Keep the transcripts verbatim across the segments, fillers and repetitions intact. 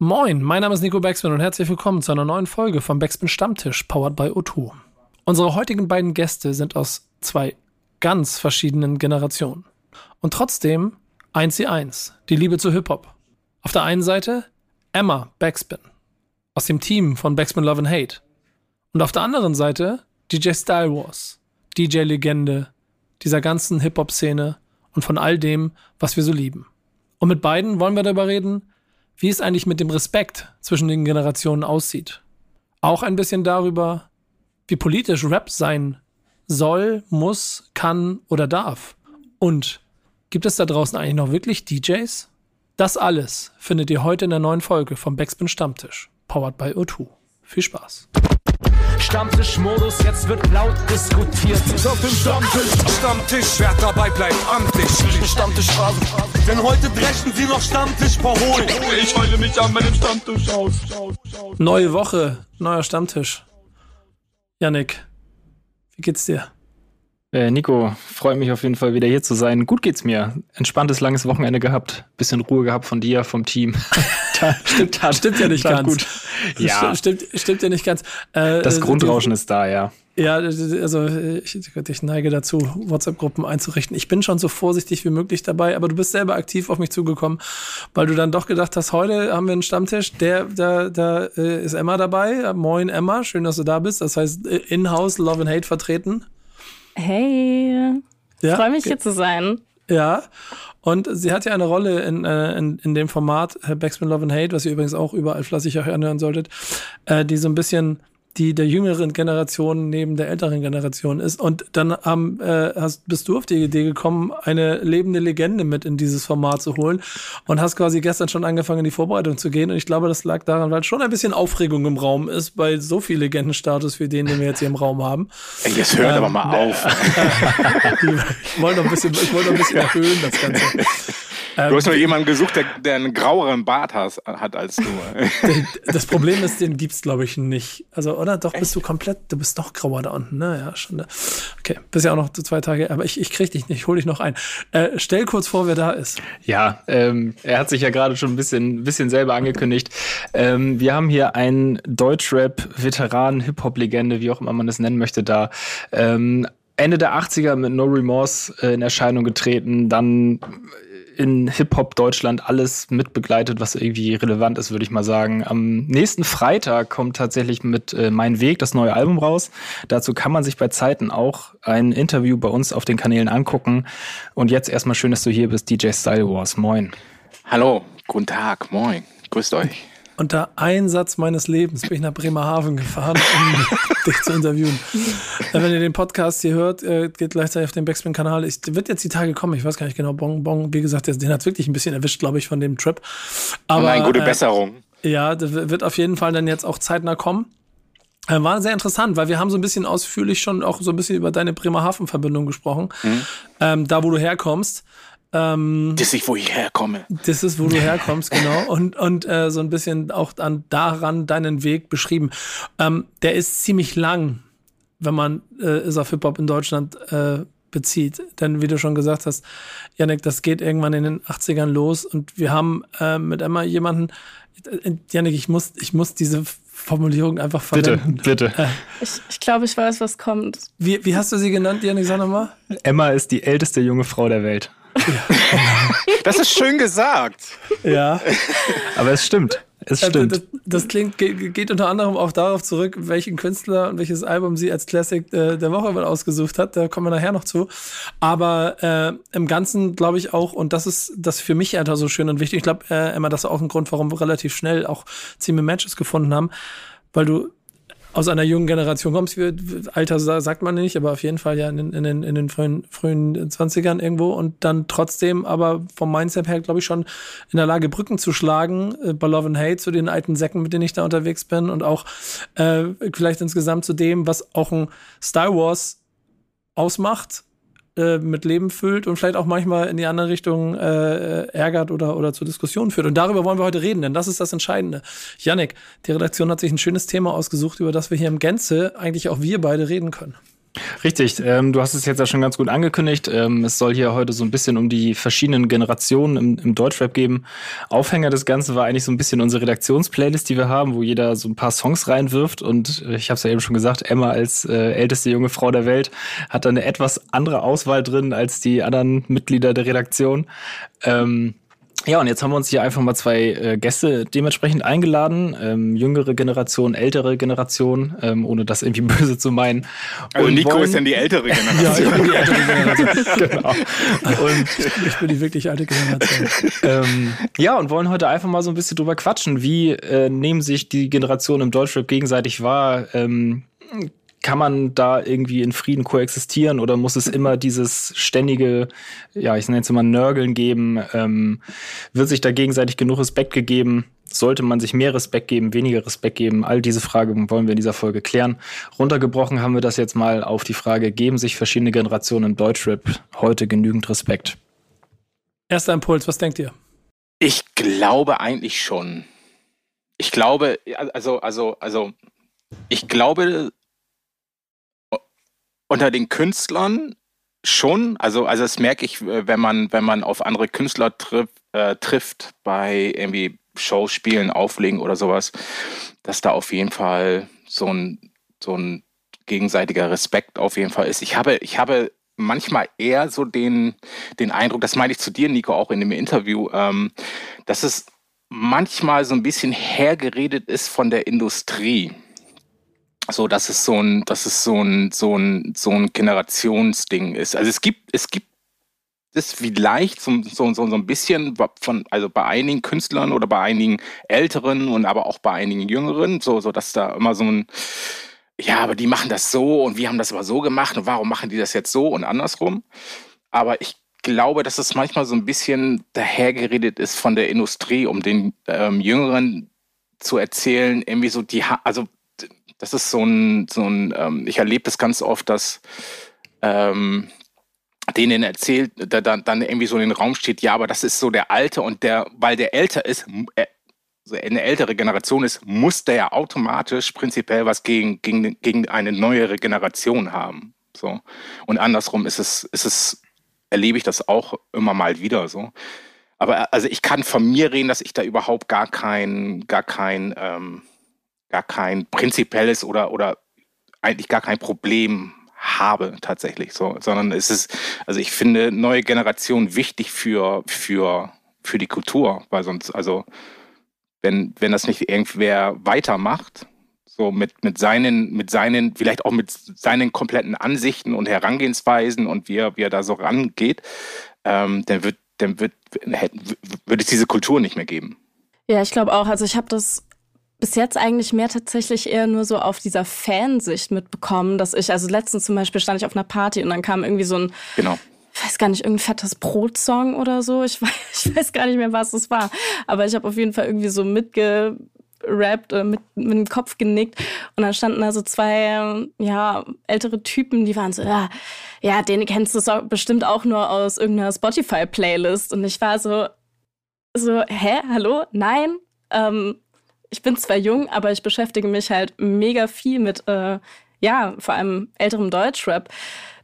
Moin, mein Name ist Nico Backspin und herzlich willkommen zu einer neuen Folge vom Backspin Stammtisch, powered by O zwei. Unsere heutigen beiden Gäste sind aus zwei ganz verschiedenen Generationen. Und trotzdem eint sie eins, die Liebe zu Hip-Hop. Auf der einen Seite Emma Backspin, aus dem Team von Backspin Love and Hate. Und auf der anderen Seite D J Stylewarz, D J-Legende dieser ganzen Hip-Hop-Szene und von all dem, was wir so lieben. Und mit beiden wollen wir darüber reden, wie es eigentlich mit dem Respekt zwischen den Generationen aussieht. Auch ein bisschen darüber, wie politisch Rap sein soll, muss, kann oder darf. Und gibt es da draußen eigentlich noch wirklich D Js? Das alles findet ihr heute in der neuen Folge vom Backspin Stammtisch, powered by O zwei. Viel Spaß. Stammtischmodus, jetzt wird laut diskutiert. Auf dem Stammtisch, Stammtisch, wer dabei bleibt, amtlich. Stammtischphasen, denn heute brechen sie noch Stammtisch verholen. Ich heule mich an meinem Stammtisch aus. Neue Woche, neuer Stammtisch. Yannick, wie geht's dir? Äh, Nico, freut mich auf jeden Fall wieder hier zu sein. Gut geht's mir. Entspanntes, langes Wochenende gehabt. Bisschen Ruhe gehabt von dir, vom Team. da, stimmt, da, stimmt ja nicht ganz. Gut. Ja. Stimmt, stimmt ja nicht ganz. Äh, das Grundrauschen die, ist da, ja. Ja, also ich, ich neige dazu, WhatsApp-Gruppen einzurichten. Ich bin schon so vorsichtig wie möglich dabei, aber du bist selber aktiv auf mich zugekommen, weil du dann doch gedacht hast, heute haben wir einen Stammtisch, der, da, da ist Emma dabei. Moin Emma, schön, dass du da bist. Das heißt, in-house Love and Hate vertreten. Hey, ja? Freue mich, hier zu sein. Ja, und sie hat ja eine Rolle in, in, in dem Format Backspin Love and Hate, was ihr übrigens auch überall fleißig euch anhören solltet, die so ein bisschen die der jüngeren Generation neben der älteren Generation ist. Und dann haben, hast, bist du auf die Idee gekommen, eine lebende Legende mit in dieses Format zu holen und hast quasi gestern schon angefangen, in die Vorbereitung zu gehen. Und ich glaube, das lag daran, weil schon ein bisschen Aufregung im Raum ist bei so viel Legendenstatus wie den, den wir jetzt hier im Raum haben. Ey, jetzt hört ähm, aber mal auf. ich wollte noch ein bisschen, ich wollte noch ein bisschen erhöhen, das Ganze. Du hast nur jemanden gesucht, der, der einen graueren Bart has, hat als du. Das Problem ist, den gibt's, glaube ich, nicht. Also, oder? Doch, echt? Bist du komplett, du bist doch grauer da unten. Naja, schon. Okay, bist ja auch noch zwei Tage, aber ich, ich krieg dich nicht, ich hol dich noch ein. Äh, stell kurz vor, wer da ist. Ja, ähm, er hat sich ja gerade schon ein bisschen, bisschen selber angekündigt. Ähm, wir haben hier einen Deutschrap-Veteran, Hip-Hop-Legende, wie auch immer man das nennen möchte, da. Ähm, Ende der achtziger mit No Remorse äh, in Erscheinung getreten, dann in Hip-Hop-Deutschland alles mitbegleitet, was irgendwie relevant ist, würde ich mal sagen. Am nächsten Freitag kommt tatsächlich mit äh, Mein Weg das neue Album raus. Dazu kann man sich bei Zeiten auch ein Interview bei uns auf den Kanälen angucken. Und jetzt erstmal schön, dass du hier bist, D J Stylewarz. Moin. Hallo, guten Tag, moin. Grüßt euch. Unter Einsatz meines Lebens bin ich nach Bremerhaven gefahren, um dich zu interviewen. Wenn ihr den Podcast hier hört, geht gleichzeitig auf den Backspin-Kanal. Es wird jetzt die Tage kommen, ich weiß gar nicht genau, Bon, Bon, wie gesagt, den hat es wirklich ein bisschen erwischt, glaube ich, von dem Trip. Aber, nein, gute Besserung. Äh, ja, das wird auf jeden Fall dann jetzt auch zeitnah kommen. War sehr interessant, weil wir haben so ein bisschen ausführlich schon auch so ein bisschen über deine Bremerhaven-Verbindung gesprochen. Mhm. Ähm, da, wo du herkommst. Ähm, das ist, wo ich herkomme. Das ist, wo du herkommst, genau. Und, und äh, so ein bisschen auch an, daran deinen Weg beschrieben. Ähm, der ist ziemlich lang, wenn man äh, es auf Hip-Hop in Deutschland äh, bezieht. Denn wie du schon gesagt hast, Yannick, das geht irgendwann in den achtzigern los. Und wir haben äh, mit Emma jemanden, äh, Yannick, ich muss, ich muss diese Formulierung einfach verwenden. Bitte, bitte. Äh, ich ich glaube, ich weiß, was kommt. Wie, wie hast du sie genannt, Yannick? Sag nochmal. Emma ist die älteste junge Frau der Welt. Ja. Das ist schön gesagt. Ja. Aber es stimmt. Es stimmt. Das, das, das klingt, geht unter anderem auch darauf zurück, welchen Künstler und welches Album sie als Classic äh, der Woche mal ausgesucht hat. Da kommen wir nachher noch zu. Aber äh, im Ganzen glaube ich auch, und das ist das für mich einfach so schön und wichtig. Ich glaube, äh, Emma, das ist auch ein Grund, warum wir relativ schnell auch ziemlich Matches gefunden haben, weil du aus einer jungen Generation kommst. Alter sagt man nicht, aber auf jeden Fall ja in den, in den, in den frühen, frühen zwanzigern irgendwo und dann trotzdem aber vom Mindset her, glaube ich, schon in der Lage, Brücken zu schlagen, äh, bei Love and Hate zu den alten Säcken, mit denen ich da unterwegs bin und auch äh, vielleicht insgesamt zu dem, was auch ein Stylewarz ausmacht, äh, mit Leben füllt und vielleicht auch manchmal in die andere Richtung äh, ärgert oder, oder zu Diskussionen führt. Und darüber wollen wir heute reden, denn das ist das Entscheidende. Yannick, die Redaktion hat sich ein schönes Thema ausgesucht, über das wir hier im Gänze eigentlich auch wir beide reden können. Richtig, ähm, du hast es jetzt ja schon ganz gut angekündigt. Ähm, es soll hier heute so ein bisschen um die verschiedenen Generationen im, im Deutschrap geben. Aufhänger des Ganzen war eigentlich so ein bisschen unsere Redaktionsplaylist, die wir haben, wo jeder so ein paar Songs reinwirft. Und ich habe es ja eben schon gesagt, Emma als äh, älteste junge Frau der Welt hat da eine etwas andere Auswahl drin als die anderen Mitglieder der Redaktion. Ähm, Ja, und jetzt haben wir uns hier einfach mal zwei äh, Gäste dementsprechend eingeladen. Ähm, jüngere Generation, ältere Generation, ähm, ohne das irgendwie böse zu meinen. Und also Nico wollen, ist dann die ältere Generation. Ja, ich bin die ältere Generation, genau. Und ich bin die wirklich alte Generation. ähm, ja, und wollen heute einfach mal so ein bisschen drüber quatschen. Wie äh, nehmen sich die Generationen im Deutschrap gegenseitig wahr? Ähm, Kann man da irgendwie in Frieden koexistieren oder muss es immer dieses ständige, ja, ich nenne es immer Nörgeln geben? Ähm, wird sich da gegenseitig genug Respekt gegeben? Sollte man sich mehr Respekt geben, weniger Respekt geben? All diese Fragen wollen wir in dieser Folge klären. Runtergebrochen haben wir das jetzt mal auf die Frage, geben sich verschiedene Generationen im Deutschrap heute genügend Respekt? Erster Impuls, was denkt ihr? Ich glaube eigentlich schon. Ich glaube, also, also, also, ich glaube, unter den Künstlern schon, also also das merke ich, wenn man wenn man auf andere Künstler triff, äh, trifft bei irgendwie Showspielen, Auflegen oder sowas, dass da auf jeden Fall so ein so ein gegenseitiger Respekt auf jeden Fall ist. Ich habe ich habe manchmal eher so den den Eindruck, das meine ich zu dir, Nico, auch in dem Interview, ähm, dass es manchmal so ein bisschen hergeredet ist von der Industrie. So, dass es so ein, dass es so ein, so ein, so ein Generationsding ist. Also es gibt, es gibt es vielleicht so, so, so ein bisschen von, also bei einigen Künstlern oder bei einigen Älteren und aber auch bei einigen Jüngeren, so, so dass da immer so ein, ja, aber die machen das so und wir haben das aber so gemacht und warum machen die das jetzt so und andersrum? Aber ich glaube, dass es manchmal so ein bisschen dahergeredet ist von der Industrie, um den ähm, Jüngeren zu erzählen, irgendwie so die, also das ist so ein, so ein ähm, ich erlebe das ganz oft, dass ähm, denen erzählt, da, da, dann irgendwie so in den Raum steht, ja, aber das ist so der Alte und der, weil der älter ist, äh, eine ältere Generation ist, muss der ja automatisch prinzipiell was gegen, gegen, gegen eine neuere Generation haben. So. Und andersrum ist es, ist es, erlebe ich das auch immer mal wieder so. Aber also ich kann von mir reden, dass ich da überhaupt gar kein, gar kein, ähm, gar kein prinzipielles oder oder eigentlich gar kein Problem habe tatsächlich so, sondern es ist, also ich finde neue Generationen wichtig für für für die Kultur, weil sonst, also wenn wenn das nicht irgendwer weitermacht so mit mit seinen mit seinen vielleicht auch mit seinen kompletten Ansichten und Herangehensweisen und wie er, wie er da so rangeht, ähm, dann wird dann wird wird es diese Kultur nicht mehr geben. Ja, ich glaube auch, also ich habe das bis jetzt eigentlich mehr tatsächlich eher nur so auf dieser Fansicht mitbekommen, dass ich, also letztens zum Beispiel stand ich auf einer Party und dann kam irgendwie so ein, genau. ich weiß gar nicht, irgendein fettes Brot-Song oder so. Ich weiß, ich weiß gar nicht mehr, was das war. Aber ich habe auf jeden Fall irgendwie so mitgerappt, mit, mit dem Kopf genickt. Und dann standen da so zwei, ja, ältere Typen, die waren so, ja, ja, den kennst du bestimmt auch nur aus irgendeiner Spotify-Playlist. Und ich war so, so, hä, hallo, nein, ähm, ich bin zwar jung, aber ich beschäftige mich halt mega viel mit, äh, ja, vor allem älterem Deutschrap.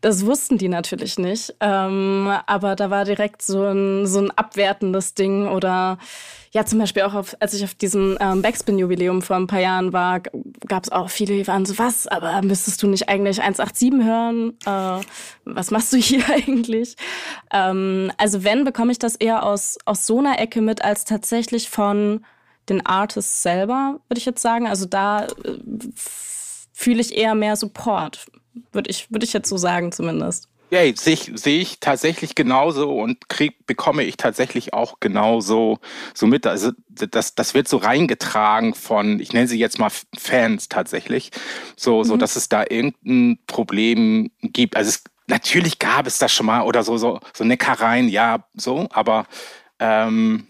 Das wussten die natürlich nicht, ähm, aber da war direkt so ein, so ein abwertendes Ding oder ja, zum Beispiel auch, auf, als ich auf diesem ähm, Backspin-Jubiläum vor ein paar Jahren war, g- gab es auch viele, die waren so, was, aber müsstest du nicht eigentlich eins acht sieben hören? Äh, was machst du hier eigentlich? Ähm, also wenn, bekomme ich das eher aus, aus so einer Ecke mit, als tatsächlich von den Artist selber, würde ich jetzt sagen. Also da äh, f- fühle ich eher mehr Support, würde ich, würd ich jetzt so sagen zumindest. Ja, yeah, sehe ich, seh ich tatsächlich genauso und krieg, bekomme ich tatsächlich auch genauso so mit. Also das, das wird so reingetragen von, ich nenne sie jetzt mal Fans tatsächlich, so, mhm. so dass es da irgendein Problem gibt. Also es, natürlich gab es das schon mal oder so, so, so Neckereien, ja, so, aber ähm,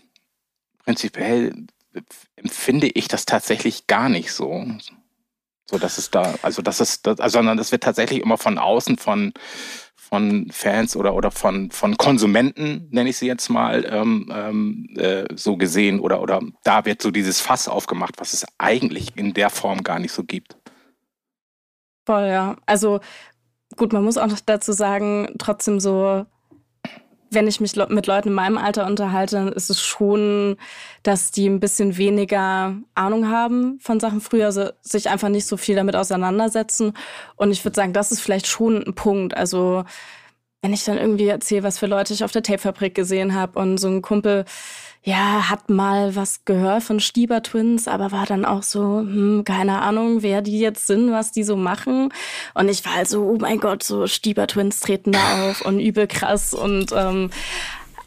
prinzipiell empfinde ich das tatsächlich gar nicht so, so dass es da, also das ist, das, also sondern das wird tatsächlich immer von außen, von von Fans oder oder von von Konsumenten, nenne ich sie jetzt mal, ähm, ähm, äh, so gesehen oder oder da wird so dieses Fass aufgemacht, was es eigentlich in der Form gar nicht so gibt. Voll, ja, also gut, man muss auch noch dazu sagen, trotzdem so, wenn ich mich mit Leuten in meinem Alter unterhalte, dann ist es schon, dass die ein bisschen weniger Ahnung haben von Sachen früher, also sich einfach nicht so viel damit auseinandersetzen. Und ich würde sagen, das ist vielleicht schon ein Punkt. Also wenn ich dann irgendwie erzähle, was für Leute ich auf der Tapefabrik gesehen habe und so ein Kumpel, ja, hat mal was gehört von Stieber Twins, aber war dann auch so, hm, keine Ahnung, wer die jetzt sind, was die so machen. Und ich war halt so, oh mein Gott, so Stieber Twins treten da auf und übel krass. Und ähm,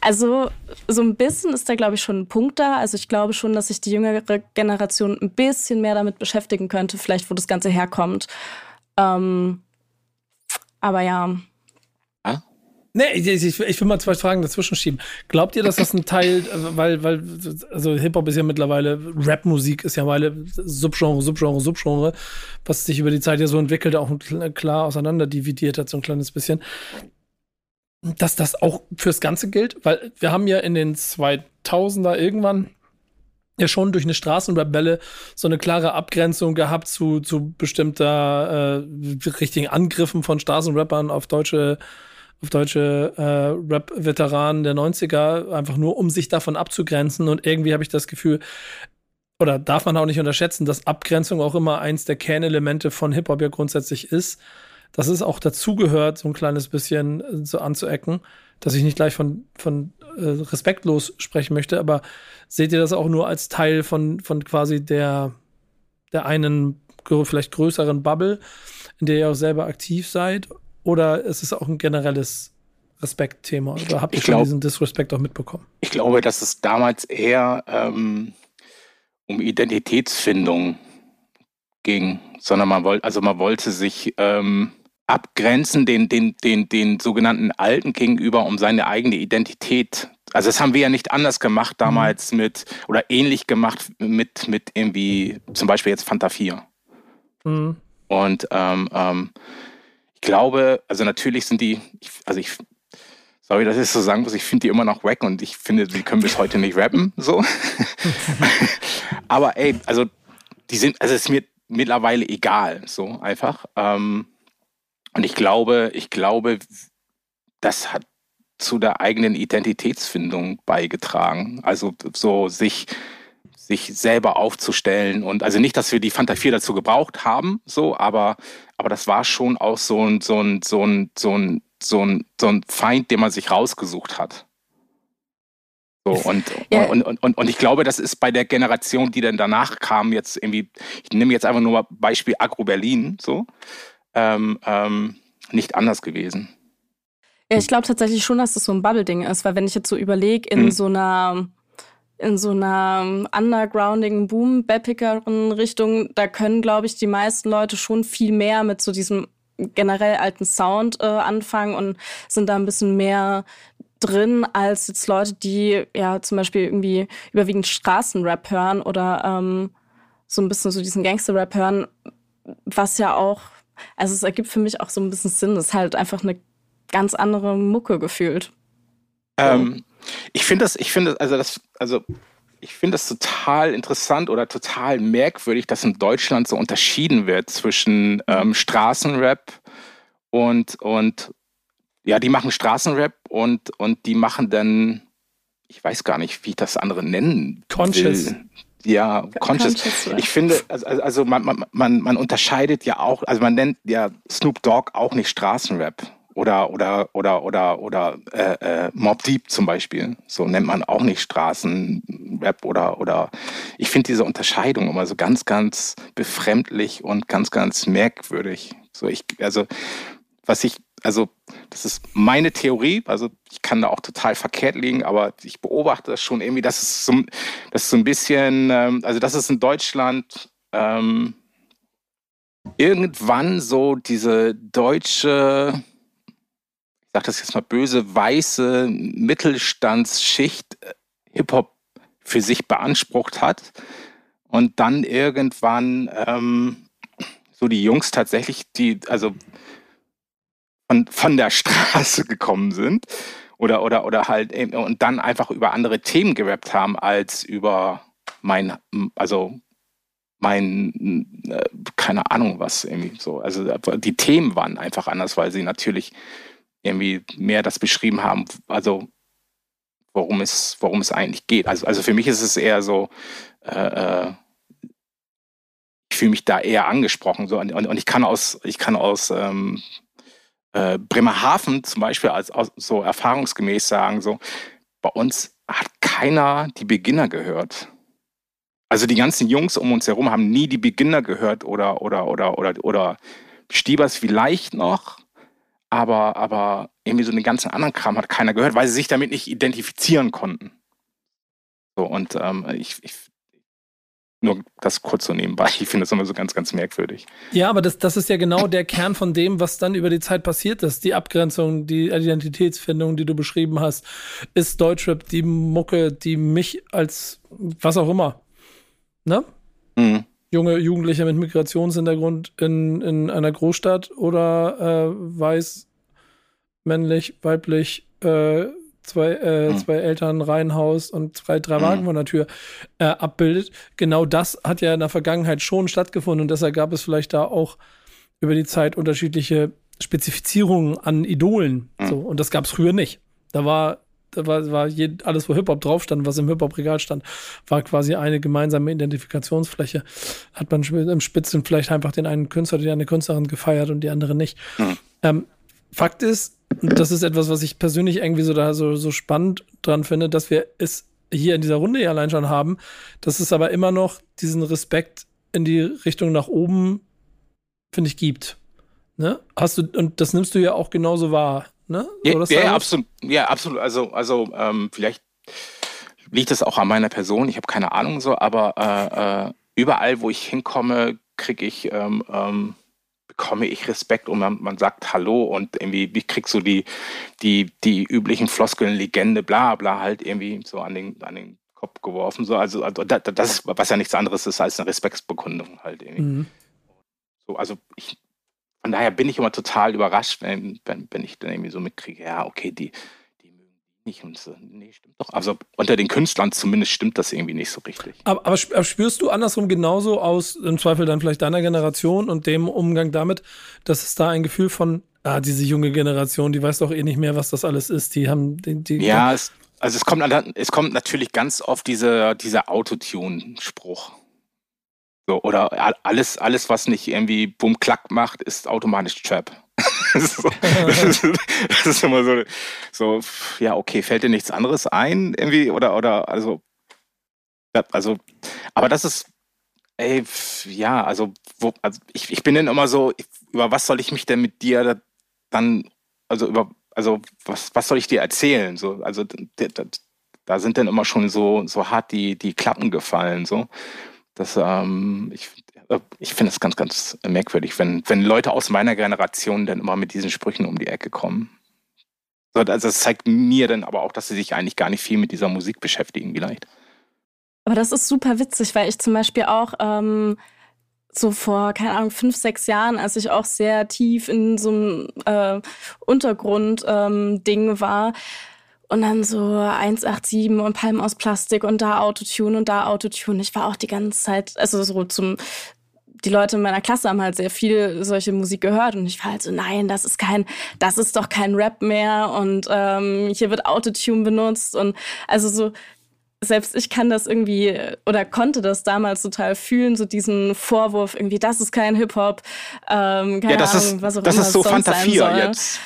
also so ein bisschen ist da, glaube ich, schon ein Punkt da. Also ich glaube schon, dass sich die jüngere Generation ein bisschen mehr damit beschäftigen könnte, vielleicht wo das Ganze herkommt. Ähm, aber ja... Nee, ich, ich, ich will mal zwei Fragen dazwischen schieben. Glaubt ihr, dass das ein Teil, weil, weil also Hip-Hop ist ja mittlerweile, Rap-Musik ist ja mittlerweile Subgenre, Subgenre, Subgenre, was sich über die Zeit ja so entwickelt, auch klar auseinander dividiert hat, so ein kleines bisschen. Dass das auch fürs Ganze gilt? Weil wir haben ja in den zweitausender irgendwann ja schon durch eine Straßenrebelle so eine klare Abgrenzung gehabt zu, zu bestimmter äh, richtigen Angriffen von Straßenrappern auf deutsche auf deutsche äh, Rap-Veteranen der neunziger, einfach nur, um sich davon abzugrenzen. Und irgendwie habe ich das Gefühl, oder darf man auch nicht unterschätzen, dass Abgrenzung auch immer eins der Kernelemente von Hip-Hop ja grundsätzlich ist, dass es auch dazugehört, so ein kleines bisschen so anzuecken, dass ich nicht gleich von, von äh, respektlos sprechen möchte, aber seht ihr das auch nur als Teil von, von quasi der, der einen vielleicht größeren Bubble, in der ihr auch selber aktiv seid? Oder ist es auch ein generelles Respektthema? Oder habt ihr schon glaub, diesen Disrespect auch mitbekommen? Ich glaube, dass es damals eher ähm, um Identitätsfindung ging, sondern man wollte, also man wollte sich ähm, abgrenzen den, den, den, den sogenannten Alten gegenüber, um seine eigene Identität. Also das haben wir ja nicht anders gemacht damals mhm. mit, oder ähnlich gemacht mit, mit irgendwie, zum Beispiel jetzt Fanta vier. Mhm. Und ähm, ähm, ich glaube, also natürlich sind die, also ich, sorry, dass ich das so sagen muss, ich finde die immer noch wack und ich finde, die können bis heute nicht rappen, so. Aber ey, also die sind, also es ist mir mittlerweile egal, so einfach. Und ich glaube, ich glaube, das hat zu der eigenen Identitätsfindung beigetragen. Also so sich... sich selber aufzustellen und also nicht, dass wir die Fanta vier dazu gebraucht haben, so, aber, aber das war schon auch so ein, so ein, so ein, so ein, so ein, so ein Feind, den man sich rausgesucht hat. So, und, ja. und, und, und, und ich glaube, das ist bei der Generation, die dann danach kam, jetzt irgendwie, ich nehme jetzt einfach nur mal Beispiel Agro-Berlin, so, ähm, ähm, nicht anders gewesen. Ja, ich glaube tatsächlich schon, dass das so ein Bubble-Ding ist, weil wenn ich jetzt so überlege, in hm. so einer in so einer undergroundigen, boom-bappigeren Richtung, da können, glaube ich, die meisten Leute schon viel mehr mit so diesem generell alten Sound äh, anfangen und sind da ein bisschen mehr drin als jetzt Leute, die ja zum Beispiel irgendwie überwiegend Straßenrap hören oder ähm, so ein bisschen so diesen Gangster-Rap hören, was ja auch, also es ergibt für mich auch so ein bisschen Sinn, das ist halt einfach eine ganz andere Mucke gefühlt. Ähm. Ich finde das, ich finde das, also das, also ich finde das total interessant oder total merkwürdig, dass in Deutschland so unterschieden wird zwischen ähm, Straßenrap und, und ja, die machen Straßenrap und, und die machen dann, ich weiß gar nicht, wie ich das andere nennen will. Conscious. Ja, Conscious. Conscious. Ich finde, also, also man, man, man, man unterscheidet ja auch, also man nennt ja Snoop Dogg auch nicht Straßenrap. Oder oder oder oder oder äh, äh, Mobb Deep zum Beispiel, so nennt man auch nicht Straßenrap oder oder. Ich finde diese Unterscheidung immer so ganz ganz befremdlich und ganz ganz merkwürdig. So ich also was ich also das ist meine Theorie. Also ich kann da auch total verkehrt liegen, aber ich beobachte das schon irgendwie, dass es so, dass es so ein bisschen ähm, also dass es in Deutschland ähm, irgendwann so diese deutsche ich sage das jetzt mal böse, weiße Mittelstandsschicht Hip-Hop für sich beansprucht hat und dann irgendwann ähm, so die Jungs tatsächlich, die also von, von der Straße gekommen sind oder, oder, oder halt und dann einfach über andere Themen gerappt haben als über mein, also mein, äh, keine Ahnung was irgendwie so. Also die Themen waren einfach anders, weil sie natürlich irgendwie mehr das beschrieben haben, also worum es, worum es eigentlich geht. Also, also für mich ist es eher so, äh, ich fühle mich da eher angesprochen. So. Und, und, und ich kann aus, ich kann aus ähm, äh, Bremerhaven zum Beispiel als, aus, so erfahrungsgemäß sagen, so, bei uns hat keiner die Beginner gehört. Also die ganzen Jungs um uns herum haben nie die Beginner gehört oder oder oder oder oder Stiebers vielleicht noch, aber aber irgendwie so einen ganzen anderen Kram hat keiner gehört, weil sie sich damit nicht identifizieren konnten. So, und ähm, ich, ich nur das kurz so nebenbei, ich finde das immer so ganz, ganz merkwürdig. Ja, aber das, das ist ja genau der Kern von dem, was dann über die Zeit passiert ist. Die Abgrenzung, die Identitätsfindung, die du beschrieben hast, ist Deutschrap die Mucke, die mich als was auch immer, ne? Mhm. Junge Jugendliche mit Migrationshintergrund in, in einer Großstadt oder äh, weiß, männlich, weiblich, äh, zwei, äh, mhm. zwei Eltern, Reihenhaus und zwei, drei Wagen mhm. vor der Tür äh, abbildet. Genau das hat ja in der Vergangenheit schon stattgefunden und deshalb gab es vielleicht da auch über die Zeit unterschiedliche Spezifizierungen an Idolen. Mhm. So. Und das gab es früher nicht. Da war Da war, war jed- alles, wo Hip-Hop drauf stand, was im Hip-Hop-Regal stand, war quasi eine gemeinsame Identifikationsfläche. Hat man im Spitzen vielleicht einfach den einen Künstler oder die eine Künstlerin gefeiert und die andere nicht. Mhm. Ähm, Fakt ist, das ist etwas, was ich persönlich irgendwie so, da so, so spannend dran finde, dass wir es hier in dieser Runde ja allein schon haben, dass es aber immer noch diesen Respekt in die Richtung nach oben, finde ich, gibt. Ne? Hast du, und das nimmst du ja auch genauso wahr. Ne? Ja, ja, absolut, ja, absolut. Also, also ähm, vielleicht liegt das auch an meiner Person, ich habe keine Ahnung so, aber äh, äh, überall, wo ich hinkomme, kriege ich, ähm, ähm, bekomme ich Respekt und man, man sagt Hallo und irgendwie, ich krieg so die, die, die üblichen Floskeln, Legende, bla bla, halt irgendwie so an den, an den Kopf geworfen. So. Also, also das, das ist, was ja nichts anderes ist als eine Respektsbekundung halt irgendwie. Mhm. So, also ich Von daher bin ich immer total überrascht, wenn, wenn, wenn ich dann irgendwie so mitkriege, ja, okay, die die mögen nicht und so, nee, stimmt doch. Also unter den Künstlern zumindest stimmt das irgendwie nicht so richtig. Aber, aber spürst du andersrum genauso aus, im Zweifel dann vielleicht deiner Generation und dem Umgang damit, dass es da ein Gefühl von, ah, diese junge Generation, die weiß doch eh nicht mehr, was das alles ist, die haben... die, die Ja, es, also es kommt, es kommt natürlich ganz oft dieser, dieser Autotune-Spruch. So, oder alles, alles, was nicht irgendwie Bumm, Klack macht, ist automatisch Trap. so, das, ist, das ist immer so, so, ja, okay, fällt dir nichts anderes ein irgendwie? Oder, oder, also, also, aber das ist, ey, ja, also, wo, also ich, ich bin dann immer so, über was soll ich mich denn mit dir dann, also, über, also, was, was soll ich dir erzählen? So, also, da, da sind dann immer schon so, so hart die, die Klappen gefallen, so. Das, ähm, ich ich finde es ganz, ganz merkwürdig, wenn, wenn Leute aus meiner Generation dann immer mit diesen Sprüchen um die Ecke kommen. Also das zeigt mir dann aber auch, dass sie sich eigentlich gar nicht viel mit dieser Musik beschäftigen vielleicht. Aber das ist super witzig, weil ich zum Beispiel auch ähm, so vor, keine Ahnung, fünf, sechs Jahren, als ich auch sehr tief in so einem äh, Untergrund-Ding ähm, war, und dann so eins acht sieben und Palmen aus Plastik und da Autotune und da Autotune. Ich war auch die ganze Zeit, also so zum, die Leute in meiner Klasse haben halt sehr viel solche Musik gehört und ich war halt so, nein, das ist kein, das ist doch kein Rap mehr und ähm, hier wird Autotune benutzt und also so, selbst ich kann das irgendwie oder konnte das damals total fühlen, so diesen Vorwurf irgendwie, das ist kein Hip-Hop, ähm, keine ja, das Ahnung, ist, was auch das immer das ist so Fanta vier jetzt.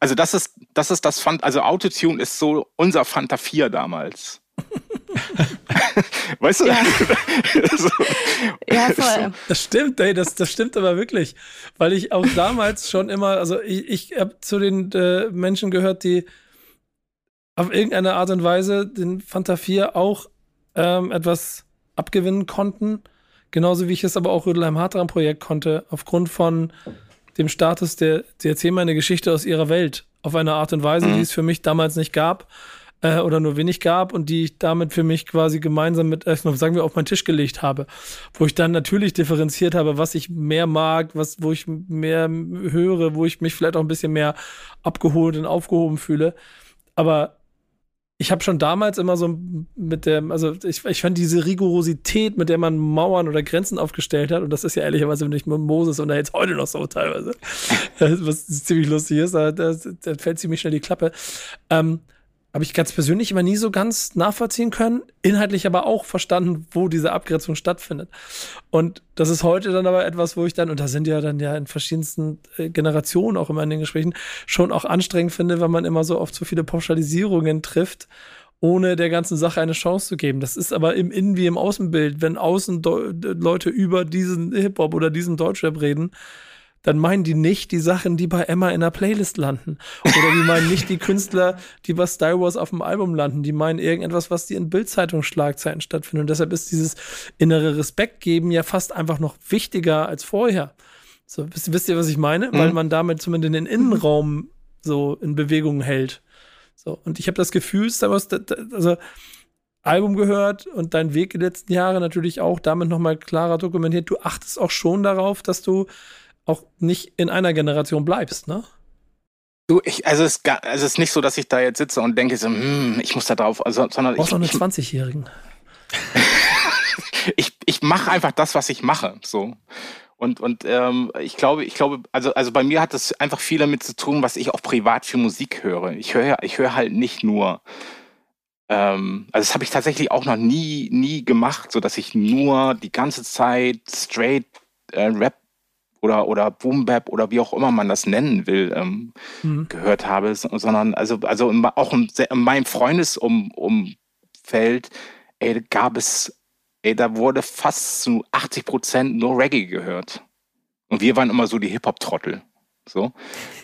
Also das ist das ist das Fanta, also Autotune ist so unser Fanta vier damals. Weißt du? Ja, so. Ja, voll. Das stimmt, ey, das, das stimmt aber wirklich. Weil ich auch damals schon immer, also ich, ich habe zu den äh, Menschen gehört, die auf irgendeine Art und Weise den Fanta vier auch ähm, etwas abgewinnen konnten. Genauso wie ich es aber auch Rödelheim-Hartram-Projekt konnte, aufgrund von dem Status, der, der erzählt meine Geschichte aus ihrer Welt auf eine Art und Weise, mhm. die es für mich damals nicht gab äh, oder nur wenig gab und die ich damit für mich quasi gemeinsam mit, äh, sagen wir, auf meinen Tisch gelegt habe, wo ich dann natürlich differenziert habe, was ich mehr mag, was, wo ich mehr höre, wo ich mich vielleicht auch ein bisschen mehr abgeholt und aufgehoben fühle, aber ich habe schon damals immer so mit der, also ich, ich fand diese Rigorosität, mit der man Mauern oder Grenzen aufgestellt hat, und das ist ja ehrlicherweise nicht mit Moses und da jetzt heute noch so teilweise, was ziemlich lustig ist, da, da, da fällt ziemlich schnell die Klappe. Ähm, habe ich ganz persönlich immer nie so ganz nachvollziehen können, inhaltlich aber auch verstanden, wo diese Abgrenzung stattfindet. Und das ist heute dann aber etwas, wo ich dann, und da sind ja dann ja in verschiedensten Generationen auch immer in den Gesprächen, schon auch anstrengend finde, wenn man immer so oft so viele Pauschalisierungen trifft, ohne der ganzen Sache eine Chance zu geben. Das ist aber im Innen wie im Außenbild. Wenn außen Leute über diesen Hip-Hop oder diesen Deutschrap reden, dann meinen die nicht die Sachen, die bei Emma in der Playlist landen. Oder die meinen nicht die Künstler, die bei Stylewarz auf dem Album landen. Die meinen irgendetwas, was die in Bild-Zeitungs-Schlagzeiten stattfindet. Und deshalb ist dieses innere Respekt geben ja fast einfach noch wichtiger als vorher. So, wisst, wisst ihr, was ich meine? Mhm. Weil man damit zumindest den Innenraum so in Bewegung hält. So, und ich habe das Gefühl, Stylewarz, also Album gehört und dein Weg die letzten Jahre natürlich auch damit nochmal klarer dokumentiert. Du achtest auch schon darauf, dass du auch nicht in einer Generation bleibst, ne? Du, ich, also es, gar, also es ist nicht so, dass ich da jetzt sitze und denke so, hm, ich muss da drauf, also, sondern ich... Du brauchst doch einen zwanzigjährigen. ich ich mache einfach das, was ich mache, so. Und, und ähm, ich glaube, ich glaube, also, also bei mir hat das einfach viel damit zu tun, was ich auch privat für Musik höre. Ich höre ich höre halt nicht nur... Ähm, also das habe ich tatsächlich auch noch nie, nie gemacht, so dass ich nur die ganze Zeit straight äh, Rap oder oder Boom-Bap oder wie auch immer man das nennen will, ähm, mhm. gehört habe, sondern also also in, auch in, in meinem Freundesumfeld, ey, gab es, ey, da wurde fast zu achtzig Prozent nur Reggae gehört. Und wir waren immer so die Hip-Hop-Trottel. So.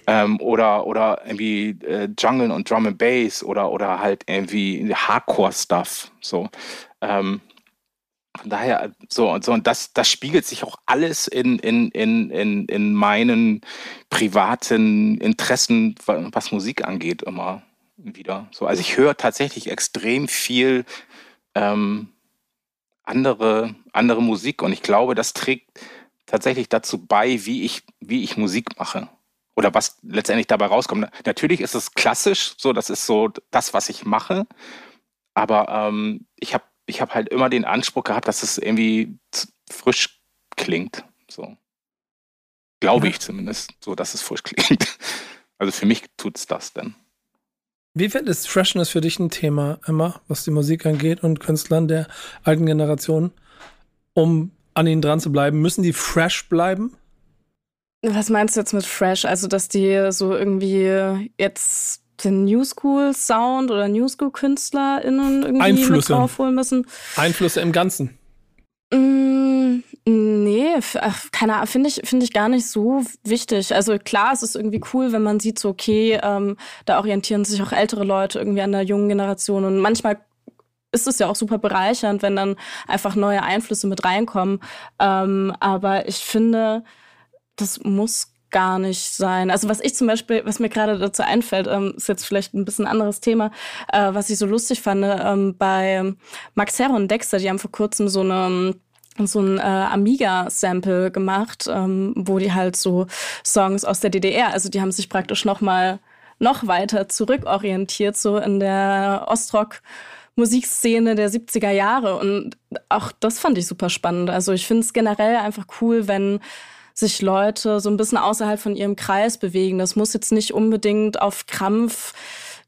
Ähm, oder, oder irgendwie äh, Jungle und Drum and Bass oder, oder halt irgendwie Hardcore-Stuff. So. Ähm, Von daher, so und so, und das, das spiegelt sich auch alles in, in, in, in, in meinen privaten Interessen, was Musik angeht, immer wieder. So, also ich höre tatsächlich extrem viel ähm, andere, andere Musik, und ich glaube, das trägt tatsächlich dazu bei, wie ich, wie ich Musik mache. Oder was letztendlich dabei rauskommt. Natürlich ist es klassisch, so, das ist so das, was ich mache. Aber ähm, ich habe ich habe halt immer den Anspruch gehabt, dass es irgendwie frisch klingt. So. Glaube ja. ich zumindest, so dass es frisch klingt. Also für mich tut's das dann. Wie viel ist Freshness für dich ein Thema, Emma, was die Musik angeht und Künstlern der alten Generation? Um an ihnen dran zu bleiben, müssen die fresh bleiben? Was meinst du jetzt mit fresh? Also, dass die so irgendwie jetzt den New School Sound oder New School KünstlerInnen irgendwie Einflüsse. mit draufholen müssen. Einflüsse im Ganzen? Mm, nee, ach, keine Ahnung, finde ich, find ich gar nicht so wichtig. Also klar, es ist irgendwie cool, wenn man sieht so, okay, ähm, da orientieren sich auch ältere Leute irgendwie an der jungen Generation, und manchmal ist es ja auch super bereichernd, wenn dann einfach neue Einflüsse mit reinkommen. Ähm, aber ich finde, das muss gar nicht sein. Also was ich zum Beispiel, was mir gerade dazu einfällt, ähm, ist jetzt vielleicht ein bisschen anderes Thema, äh, was ich so lustig fand, ähm, bei Max Herre und Dexter, die haben vor kurzem so eine so ein äh, Amiga-Sample gemacht, ähm, wo die halt so Songs aus der D D R, also die haben sich praktisch nochmal noch weiter zurückorientiert, so in der Ostrock- Musikszene der siebziger Jahre, und auch das fand ich super spannend. Also ich finde es generell einfach cool, wenn sich Leute so ein bisschen außerhalb von ihrem Kreis bewegen. Das muss jetzt nicht unbedingt auf Krampf,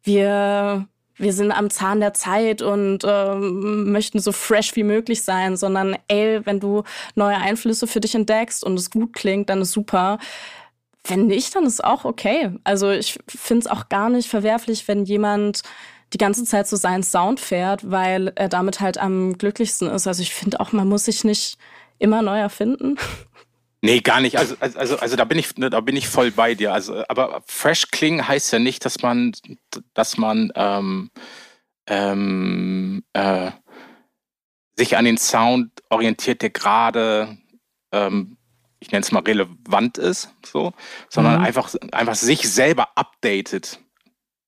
wir, wir sind am Zahn der Zeit und ähm, möchten so fresh wie möglich sein, sondern ey, wenn du neue Einflüsse für dich entdeckst und es gut klingt, dann ist super. Wenn nicht, dann ist auch okay. Also ich finde es auch gar nicht verwerflich, wenn jemand die ganze Zeit so seinen Sound fährt, weil er damit halt am glücklichsten ist. Also ich finde auch, man muss sich nicht immer neu erfinden. Nee, gar nicht. Also, also, also da bin ich, da bin ich voll bei dir. Also, aber fresh klingen heißt ja nicht, dass man, dass man ähm, ähm, äh, sich an den Sound orientiert, der gerade, ähm, ich nenne es mal, relevant ist, so, sondern mhm. einfach, einfach sich selber updatet.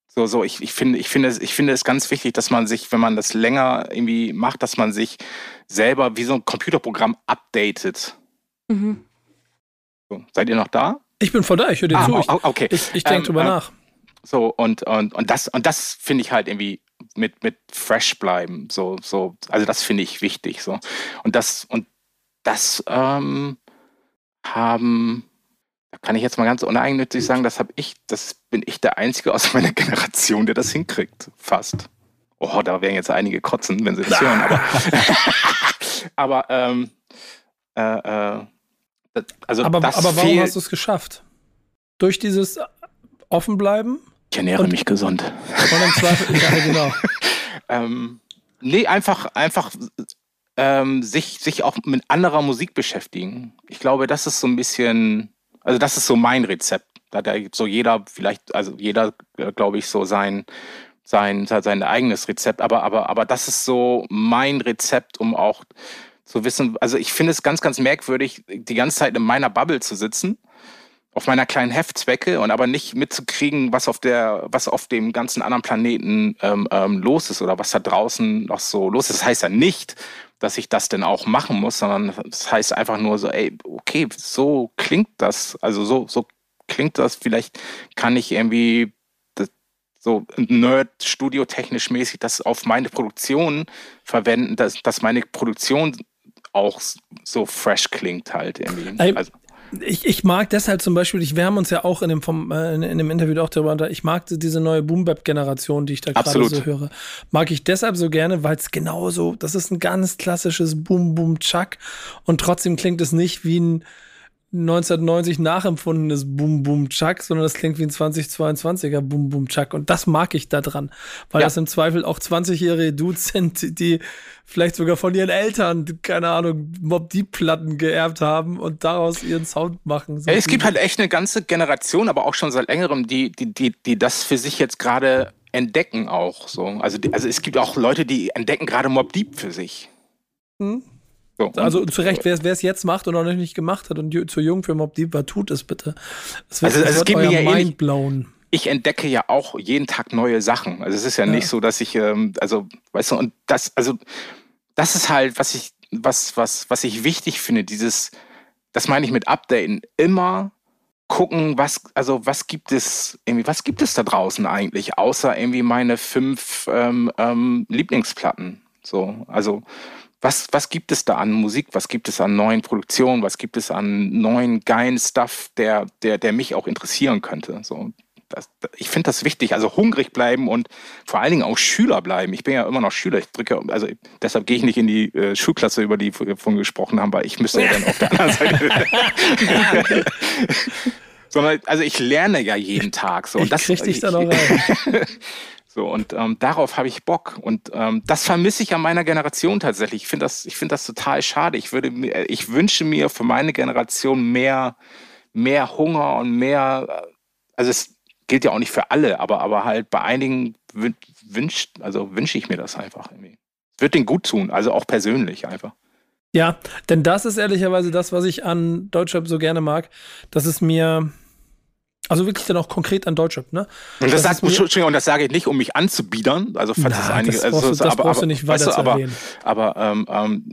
So, so, ich, ich finde, ich finde es, ich finde es ganz wichtig, dass man sich, wenn man das länger irgendwie macht, dass man sich selber wie so ein Computerprogramm updatet. Mhm. So, seid ihr noch da? Ich bin voll da, ich höre dir ah, zu. Ich, okay. ich, ich denke ähm, drüber ähm, nach. So, und, und, und das, und das finde ich halt irgendwie mit, mit fresh bleiben. So, so, also das finde ich wichtig. So. Und das, und das ähm, haben, da kann ich jetzt mal ganz uneigennützig sagen, das habe ich, das bin ich der Einzige aus meiner Generation, der das hinkriegt. Fast. Oh, da werden jetzt einige kotzen, wenn sie das hören, aber, aber ähm, äh, äh, also aber, das aber warum hast du es geschafft? Durch dieses Offenbleiben? Ich ernähre und, mich gesund. Und im Zweifel, ja, genau. ähm, nee, einfach, einfach ähm, sich, sich auch mit anderer Musik beschäftigen. Ich glaube, das ist so ein bisschen, also das ist so mein Rezept. Da gibt so jeder, vielleicht, also jeder, glaube ich, so sein, sein, sein eigenes Rezept. Aber, aber, aber das ist so mein Rezept, um auch zu wissen, also ich finde es ganz, ganz merkwürdig, die ganze Zeit in meiner Bubble zu sitzen, auf meiner kleinen Heftzwecke und aber nicht mitzukriegen, was auf der, was auf dem ganzen anderen Planeten ähm, ähm, los ist oder was da draußen noch so los ist. Das heißt ja nicht, dass ich das denn auch machen muss, sondern das heißt einfach nur so, ey, okay, so klingt das, also so, so klingt das, vielleicht kann ich irgendwie das, so nerd-studio-technisch mäßig das auf meine Produktion verwenden, dass, dass meine Produktion auch so fresh klingt halt irgendwie. Also, Ich, ich mag deshalb zum Beispiel, ich, wir haben uns ja auch in dem, vom, äh, in, in dem Interview auch darüber unterhalten, ich mag diese neue Boom-Bap-Generation, die ich da gerade so höre, mag ich deshalb so gerne, weil es genauso, das ist ein ganz klassisches Boom-Boom-Chuck und trotzdem klingt es nicht wie ein neunzehnhundertneunzig nachempfundenes Boom-Boom-Chuck, sondern das klingt wie ein zweitausendzweiundzwanziger Boom-Boom-Chuck und das mag ich da dran, weil ja. das im Zweifel auch zwanzigjährige Dudes sind, die vielleicht sogar von ihren Eltern, keine Ahnung, Mobb Deep Platten geerbt haben und daraus ihren Sound machen. So ja, es gibt halt echt eine ganze Generation, aber auch schon seit längerem, die, die, die, die das für sich jetzt gerade entdecken auch. So. Also, die, also es gibt auch Leute, die entdecken gerade Mobb Deep für sich. Hm? So, also zu Recht, wer es jetzt macht und noch nicht gemacht hat und ju- zu jung für Mobb Deep war, tut es bitte. Es wird, also, also es gibt mir ja eh blauen. Ich entdecke ja auch jeden Tag neue Sachen. Also es ist ja, ja. nicht so, dass ich, ähm, also weißt du, und das, also das ist halt, was ich, was, was, was ich wichtig finde. Dieses, das meine ich mit Updaten. Immer gucken, was, also was gibt es irgendwie, was gibt es da draußen eigentlich, außer irgendwie meine fünf ähm, ähm, Lieblingsplatten. So, also Was, was gibt es da an Musik, was gibt es an neuen Produktionen, was gibt es an neuen, geilen Stuff, der, der, der mich auch interessieren könnte. So, das, ich finde das wichtig, also hungrig bleiben und vor allen Dingen auch Schüler bleiben. Ich bin ja immer noch Schüler, ich drücke, also deshalb gehe ich nicht in die äh, Schulklasse, über die wir vorhin gesprochen haben, weil ich müsste ja dann auf der anderen Seite... Sondern, also ich lerne ja jeden Tag. So. Und ich das, krieg dich da noch rein. So, und ähm, darauf habe ich Bock. Und ähm, das vermisse ich an meiner Generation tatsächlich. Ich finde das, ich finde das total schade. Ich würde, ich wünsche mir für meine Generation mehr, mehr Hunger und mehr, also es gilt ja auch nicht für alle, aber, aber halt bei einigen wünscht, also wünsche ich mir das einfach irgendwie. Wird denen gut tun, also auch persönlich einfach. Ja, denn das ist ehrlicherweise das, was ich an Deutschrap so gerne mag, dass es mir... Also wirklich dann auch konkret an Deutschrap, ne? Und das, das, sagt, und das sage ich nicht, um mich anzubiedern. Also falls na, es einige, das brauchst, also, das aber, brauchst aber, du nicht weiter weißt du, zu erwähnen. Aber, aber ähm,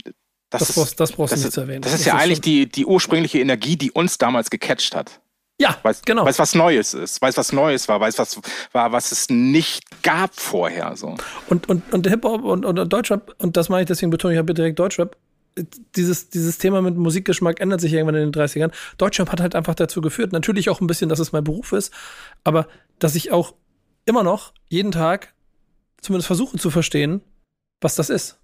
das, das, ist, brauchst, das brauchst das du nicht ist, zu erwähnen. Das ist, das ist ja so eigentlich die, die ursprüngliche Energie, die uns damals gecatcht hat. Ja, weiß, genau. Weil es was Neues ist, weil es was Neues war, weil es was war, was es nicht gab vorher. So. Und, und, und Hip-Hop und, und Deutschrap, und das meine ich, deswegen betone ich habe direkt Deutschrap, Dieses, dieses Thema mit Musikgeschmack ändert sich irgendwann in den dreißigern. Deutschrap hat halt einfach dazu geführt, natürlich auch ein bisschen, dass es mein Beruf ist, aber dass ich auch immer noch jeden Tag zumindest versuche zu verstehen, was das ist.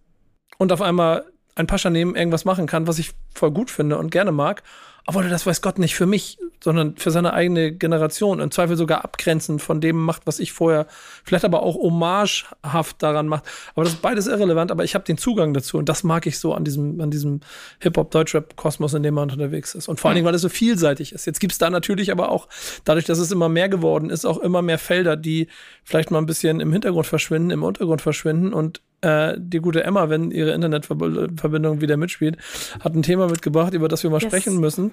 Und auf einmal ein Pascha nehmen, irgendwas machen kann, was ich voll gut finde und gerne mag, obwohl das weiß Gott nicht für mich, sondern für seine eigene Generation. Im Zweifel sogar abgrenzend von dem macht, was ich vorher, vielleicht aber auch homagehaft daran macht. Aber das ist beides irrelevant, aber ich habe den Zugang dazu und das mag ich so an diesem, an diesem Hip-Hop-Deutschrap-Kosmos, in dem man unterwegs ist. Und vor allen Dingen, weil es so vielseitig ist. Jetzt gibt es da natürlich aber auch, dadurch, dass es immer mehr geworden ist, auch immer mehr Felder, die vielleicht mal ein bisschen im Hintergrund verschwinden, im Untergrund verschwinden und die gute Emma, wenn ihre Internetverbindung wieder mitspielt, hat ein Thema mitgebracht, über das wir mal yes. sprechen müssen.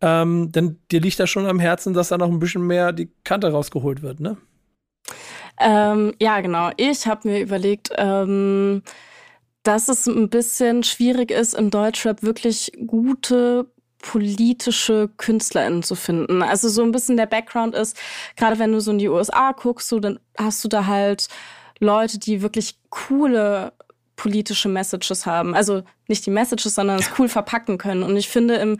Ähm, denn dir liegt da schon am Herzen, dass da noch ein bisschen mehr die Kante rausgeholt wird, ne? Ähm, ja, genau. Ich habe mir überlegt, ähm, dass es ein bisschen schwierig ist, im Deutschrap wirklich gute politische KünstlerInnen zu finden. Also so ein bisschen der Background ist, gerade wenn du so in die U S A guckst, so, dann hast du da halt Leute, die wirklich coole politische Messages haben. Also nicht die Messages, sondern es cool verpacken können. Und ich finde, im,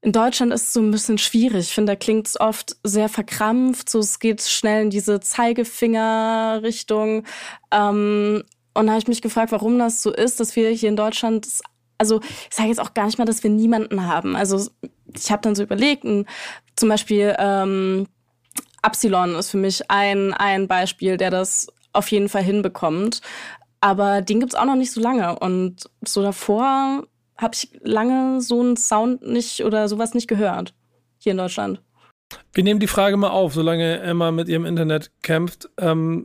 in Deutschland ist es so ein bisschen schwierig. Ich finde, da klingt es oft sehr verkrampft. So, es geht schnell in diese Zeigefinger-Richtung. Ähm, und da habe ich mich gefragt, warum das so ist, dass wir hier in Deutschland, also ich sage jetzt auch gar nicht mal, dass wir niemanden haben. Also ich habe dann so überlegt, und zum Beispiel ähm, Absalon ist für mich ein, ein Beispiel, der das auf jeden Fall hinbekommt. Aber den gibt's auch noch nicht so lange. Und so davor habe ich lange so einen Sound nicht oder sowas nicht gehört hier in Deutschland. Wir nehmen die Frage mal auf, solange Emma mit ihrem Internet kämpft. Ähm,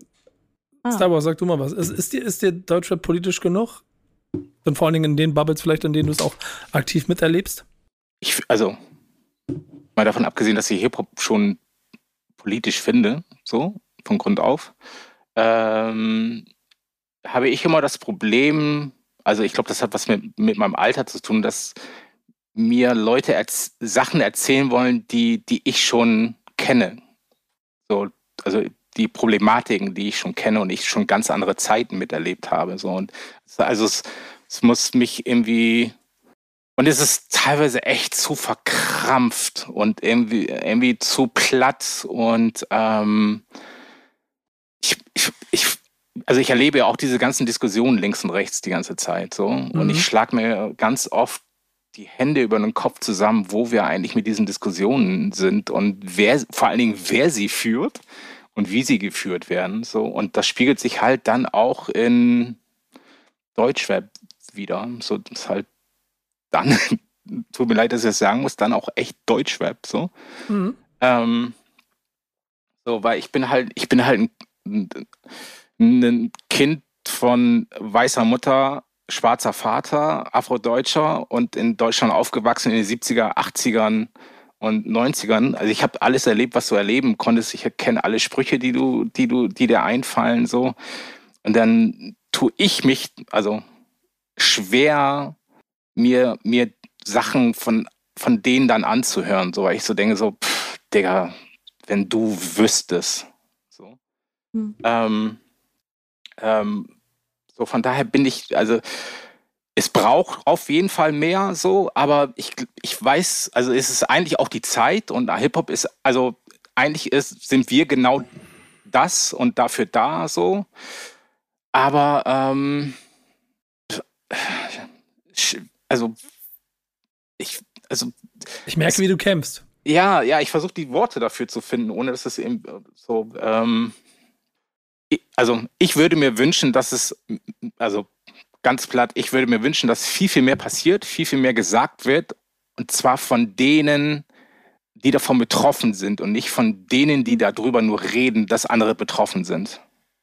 ah. Stylewarz, sag du mal was. Ist, ist dir, ist dir Deutschrap politisch genug? Und vor allen Dingen in den Bubbles vielleicht, in denen du es auch aktiv miterlebst? Ich, also, mal davon abgesehen, dass ich Hip-Hop schon politisch finde, so, von Grund auf, ähm, habe ich immer das Problem, also ich glaube, das hat was mit, mit meinem Alter zu tun, dass mir Leute erz- Sachen erzählen wollen, die, die ich schon kenne. So, also die Problematiken, die ich schon kenne und ich schon ganz andere Zeiten miterlebt habe. So. Und also es, es muss mich irgendwie... Und es ist teilweise echt zu verkrampft und irgendwie, irgendwie zu platt. Und ähm, ich... ich, ich Also ich erlebe ja auch diese ganzen Diskussionen links und rechts die ganze Zeit so. Mhm. Und ich schlage mir ganz oft die Hände über den Kopf zusammen, wo wir eigentlich mit diesen Diskussionen sind und wer, vor allen Dingen, wer sie führt und wie sie geführt werden. So. Und das spiegelt sich halt dann auch in Deutschrap wieder. So, das halt dann, tut mir leid, dass ich das sagen muss, dann auch echt Deutschrap. So. Mhm. Ähm, so, weil ich bin halt, ich bin halt ein, ein ein Kind von weißer Mutter, schwarzer Vater, Afrodeutscher und in Deutschland aufgewachsen in den siebziger, achtzigern und neunzigern. Also ich habe alles erlebt, was du erleben konntest. Ich kenne alle Sprüche, die du, die du, die dir einfallen so. Und dann tue ich mich also schwer, mir mir Sachen von von denen dann anzuhören, so weil ich so denke so, pff, Digga, wenn du wüsstest. So. Mhm. Ähm, Ähm, so von daher bin ich, also es braucht auf jeden Fall mehr so, aber ich, ich weiß, also es ist eigentlich auch die Zeit und Hip-Hop ist, also eigentlich ist, sind wir genau das und dafür da so, aber ähm, also ich, also ich merke, es, wie du kämpfst. Ja, ja, ich versuche die Worte dafür zu finden, ohne dass es eben so, ähm, also ich würde mir wünschen, dass es, also ganz platt, ich würde mir wünschen, dass viel, viel mehr passiert, viel, viel mehr gesagt wird und zwar von denen, die davon betroffen sind und nicht von denen, die darüber nur reden, dass andere betroffen sind.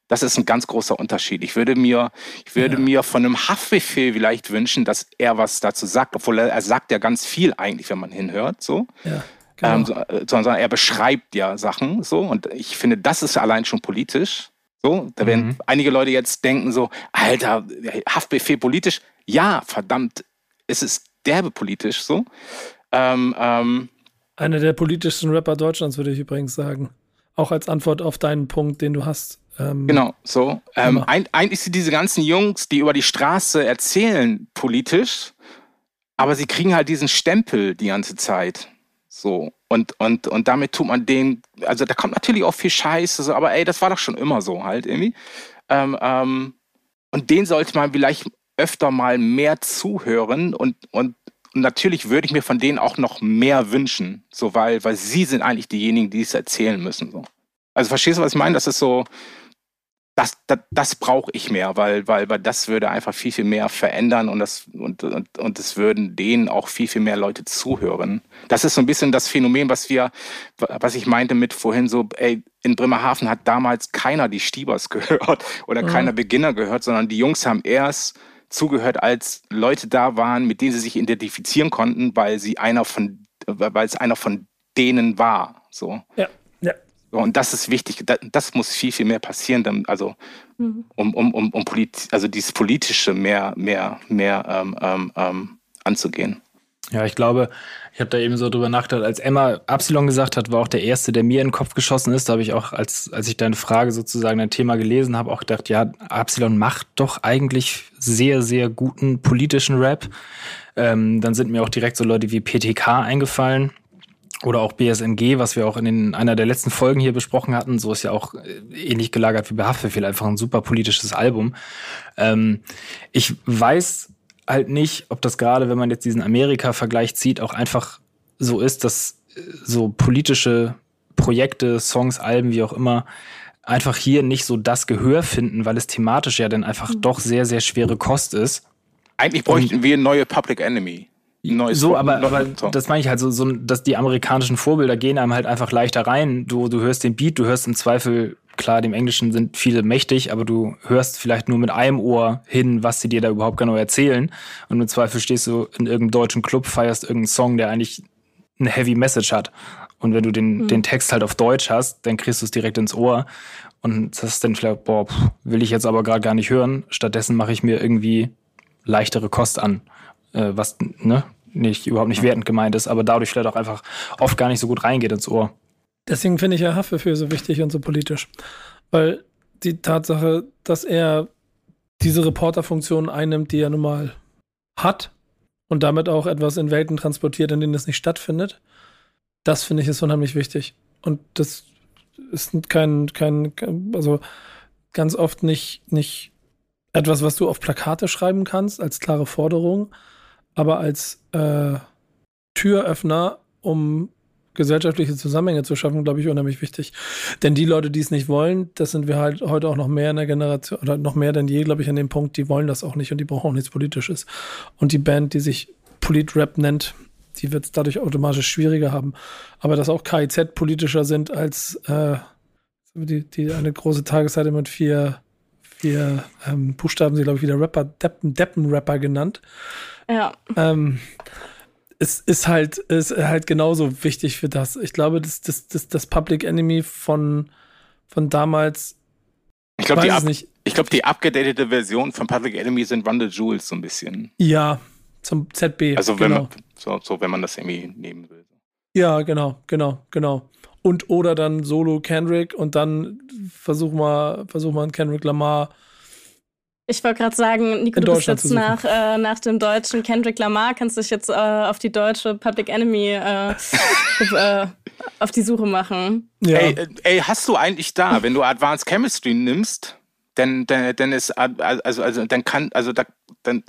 Das ist ein ganz großer Unterschied. Ich würde mir, ich würde ja. mir von einem Haftbefehl vielleicht wünschen, dass er was dazu sagt, obwohl er, er sagt ja ganz viel eigentlich, wenn man hinhört, so. Ja. Genau. Ähm, sondern er beschreibt ja Sachen, so, und ich finde, das ist allein schon politisch. So, da werden mhm. einige Leute jetzt denken so, Alter, Haftbefehl politisch? Ja, verdammt, es ist derbe politisch so. Ähm, ähm, Einer der politischsten Rapper Deutschlands, würde ich übrigens sagen. Auch als Antwort auf deinen Punkt, den du hast. Ähm, genau, so. Ähm, ein, eigentlich sind diese ganzen Jungs, die über die Straße erzählen, politisch, aber sie kriegen halt diesen Stempel die ganze Zeit. So, und, und, und damit tut man denen, also da kommt natürlich auch viel Scheiße, so, aber ey, das war doch schon immer so halt irgendwie. Ähm, ähm, und denen sollte man vielleicht öfter mal mehr zuhören und, und, und natürlich würde ich mir von denen auch noch mehr wünschen, so, weil, weil sie sind eigentlich diejenigen, die es erzählen müssen. So. Also verstehst du, was ich meine? Das ist so, das, das, das brauche ich mehr, weil, weil, weil das würde einfach viel, viel mehr verändern und das, und, und, und es würden denen auch viel, viel mehr Leute zuhören. Das ist so ein bisschen das Phänomen, was wir, was ich meinte mit vorhin so, ey, in Bremerhaven hat damals keiner die Stiebers gehört oder mhm. keiner Beginner gehört, sondern die Jungs haben erst zugehört, als Leute da waren, mit denen sie sich identifizieren konnten, weil sie einer von, weil es einer von denen war. So. Ja. Und das ist wichtig, das muss viel, viel mehr passieren, also um, um, um, um politi- also dieses Politische mehr, mehr, mehr ähm, ähm, anzugehen. Ja, ich glaube, ich habe da eben so drüber nachgedacht, als Emma Absalon gesagt hat, war auch der erste, der mir in den Kopf geschossen ist. Da habe ich auch, als, als ich deine Frage sozusagen, dein Thema gelesen habe, auch gedacht, ja, Absalon macht doch eigentlich sehr, sehr guten politischen Rap. Ähm, dann sind mir auch direkt so Leute wie P T K eingefallen. Oder auch B S M G, was wir auch in den, einer der letzten Folgen hier besprochen hatten. So ist ja auch ähnlich gelagert wie bei Haftbefehl, einfach ein super politisches Album. Ähm, ich weiß halt nicht, ob das gerade, wenn man jetzt diesen Amerika-Vergleich zieht, auch einfach so ist, dass so politische Projekte, Songs, Alben, wie auch immer, einfach hier nicht so das Gehör finden, weil es thematisch ja dann einfach mhm. doch sehr, sehr schwere Kost ist. Eigentlich bräuchten Und, wir neue Public Enemy. Neues so, aber, aber das meine ich halt so, so, dass die amerikanischen Vorbilder gehen einem halt einfach leichter rein. Du, du hörst den Beat, du hörst im Zweifel, klar, dem Englischen sind viele mächtig, aber du hörst vielleicht nur mit einem Ohr hin, was sie dir da überhaupt genau erzählen. Und im Zweifel stehst du in irgendeinem deutschen Club, feierst irgendeinen Song, der eigentlich eine Heavy Message hat. Und wenn du den, mhm. den Text halt auf Deutsch hast, dann kriegst du es direkt ins Ohr. Und das ist dann vielleicht, boah, pff, will ich jetzt aber gerade gar nicht hören. Stattdessen mache ich mir irgendwie leichtere Kost an. Was ne, nicht, überhaupt nicht wertend gemeint ist, aber dadurch vielleicht auch einfach oft gar nicht so gut reingeht ins Ohr. Deswegen finde ich ja Haftbefehl so wichtig und so politisch. Weil die Tatsache, dass er diese Reporterfunktion einnimmt, die er nun mal hat und damit auch etwas in Welten transportiert, in denen es nicht stattfindet, das finde ich ist unheimlich wichtig. Und das ist kein, kein, also ganz oft nicht, nicht etwas, was du auf Plakate schreiben kannst, als klare Forderung, aber als äh, Türöffner, um gesellschaftliche Zusammenhänge zu schaffen, glaube ich, unheimlich wichtig. Denn die Leute, die es nicht wollen, das sind wir halt heute auch noch mehr in der Generation, oder noch mehr denn je, glaube ich, an dem Punkt, die wollen das auch nicht und die brauchen auch nichts Politisches. Und die Band, die sich Politrap nennt, die wird es dadurch automatisch schwieriger haben. Aber dass auch K I Z politischer sind als äh, die, die eine große Tageszeitung mit vier vier ähm, Buchstaben, sie glaube ich wieder Rapper, Deppen, Deppen-Rapper genannt. Ja. Ähm, es ist halt, ist halt genauso wichtig für das. Ich glaube, das, das, das, das Public Enemy von, von damals. Ich glaube, die, ab, glaub, die abgedatete Version von Public Enemy sind Run the Jewels so ein bisschen. Ja, zum Z B. Also, wenn, genau. man, so, so, wenn man das irgendwie nehmen will. Ja, genau, genau, genau. Und oder dann Solo Kendrick und dann versuch mal, versuch mal einen Kendrick Lamar. Ich wollte gerade sagen, Nico, du bist jetzt nach, äh, nach dem deutschen Kendrick Lamar, kannst dich jetzt äh, auf die deutsche Public Enemy äh, äh, auf die Suche machen. Ja. Ey, ey, hast du eigentlich da, wenn du Advanced Chemistry nimmst, dann, dann, dann ist also, also dann kann, also da, dann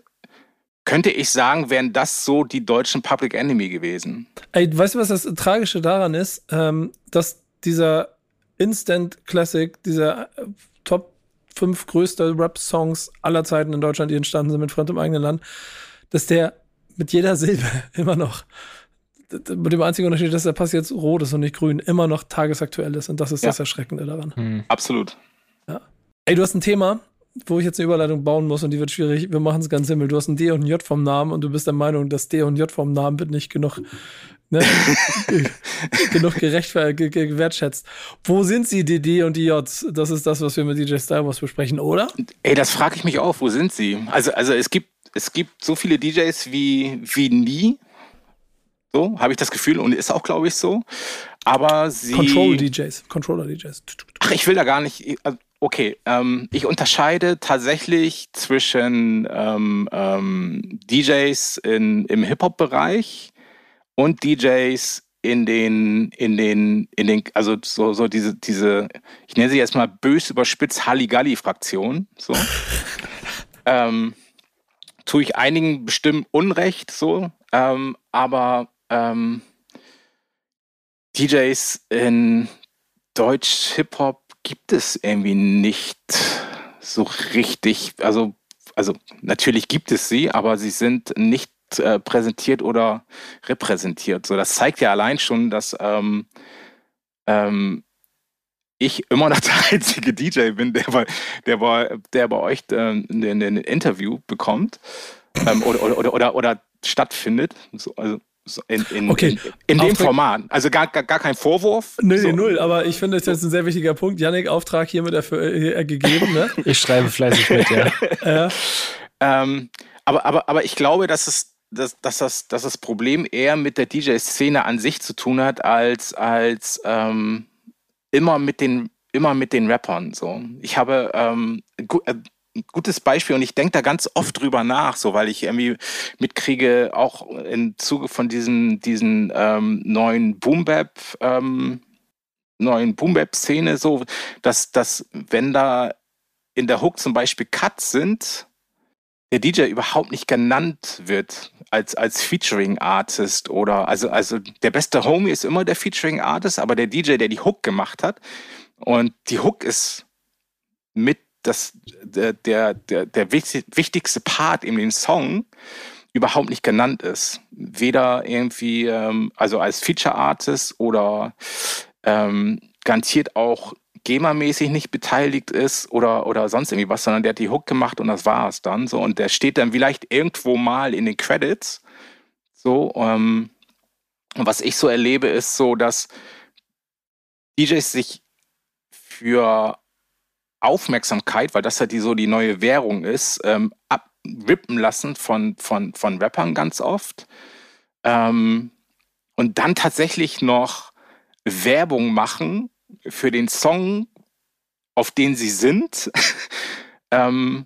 könnte ich sagen, wären das so die deutschen Public Enemy gewesen. Ey, weißt du, was das Tragische daran ist? Ähm, dass dieser Instant Classic, dieser äh, Top fünf größte Rap-Songs aller Zeiten in Deutschland, die entstanden sind mit Front im eigenen Land, dass der mit jeder Silbe immer noch, mit dem einzigen Unterschied, dass der Pass jetzt rot ist und nicht grün, immer noch tagesaktuell ist. Und das ist ja das Erschreckende daran. Mhm. Absolut. Ja. Ey, du hast ein Thema, wo ich jetzt eine Überleitung bauen muss und die wird schwierig. Wir machen es ganz simpel. Du hast ein D und ein J vom Namen und du bist der Meinung, das D und J vom Namen wird nicht genug, ne, genug gerecht gewertschätzt. Wo sind sie, die D und die Js? Das ist das, was wir mit D J Stylewarz besprechen, oder? Ey, das frage ich mich auch. Wo sind sie? Also, also es gibt, es gibt so viele D Js wie, wie nie. So, habe ich das Gefühl und ist auch, glaube ich, so. Aber sie... Control-D Js. Controller-D Js. Ach, ich will da gar nicht... Also, okay, ähm, ich unterscheide tatsächlich zwischen ähm, ähm, D Js in, im Hip-Hop-Bereich und D Js in den, in den, in den, also so, so diese, diese, ich nenne sie jetzt mal bös überspitzt Halligalli-Fraktion. So. ähm, tue ich einigen bestimmt Unrecht, so, ähm, aber ähm, D Js in Deutsch-Hip-Hop gibt es irgendwie nicht so richtig, also, also natürlich gibt es sie, aber sie sind nicht äh, präsentiert oder repräsentiert. So, das zeigt ja allein schon, dass ähm, ähm, ich immer noch der einzige D J bin, der bei, der bei, der bei euch ein ähm, Interview bekommt ähm, oder, oder, oder, oder, oder stattfindet. So, also. So in in, okay. in, in dem Format. Also gar, gar, gar kein Vorwurf. Null, so. null, aber ich finde, das ist jetzt ein sehr wichtiger Punkt. Yannick, Auftrag hiermit erf- äh, gegeben. Ne? Ich schreibe fleißig mit, ja. ja. Ähm, aber, aber, aber ich glaube, dass es dass, dass, das, dass das Problem eher mit der D J-Szene an sich zu tun hat, als, als ähm, immer, mit den, immer mit den Rappern. So. Ich habe ähm, gu- äh, ein gutes Beispiel, und ich denke da ganz oft drüber nach, so, weil ich irgendwie mitkriege, auch im Zuge von diesen, diesen ähm, neuen Boom-Bap, ähm, neuen Boom-Bap-Szene, so, dass, dass wenn da in der Hook zum Beispiel Cuts sind, der D J überhaupt nicht genannt wird als, als Featuring-Artist oder, also, also der beste Homie ist immer der Featuring-Artist, aber der D J, der die Hook gemacht hat, und die Hook ist mit das, der, der, der, der wichtigste Part in dem Song, überhaupt nicht genannt ist. Weder irgendwie, ähm, also als Feature-Artist oder ähm, garantiert auch GEMA-mäßig nicht beteiligt ist oder, oder sonst irgendwie was, sondern der hat die Hook gemacht und das war es dann. So. Und der steht dann vielleicht irgendwo mal in den Credits. So, ähm, und was ich so erlebe, ist so, dass D Js sich für Aufmerksamkeit, weil das ja die, so die neue Währung ist, ähm, abrippen lassen von, von, von Rappern ganz oft. Ähm, und dann tatsächlich noch Werbung machen für den Song, auf den sie sind, ähm,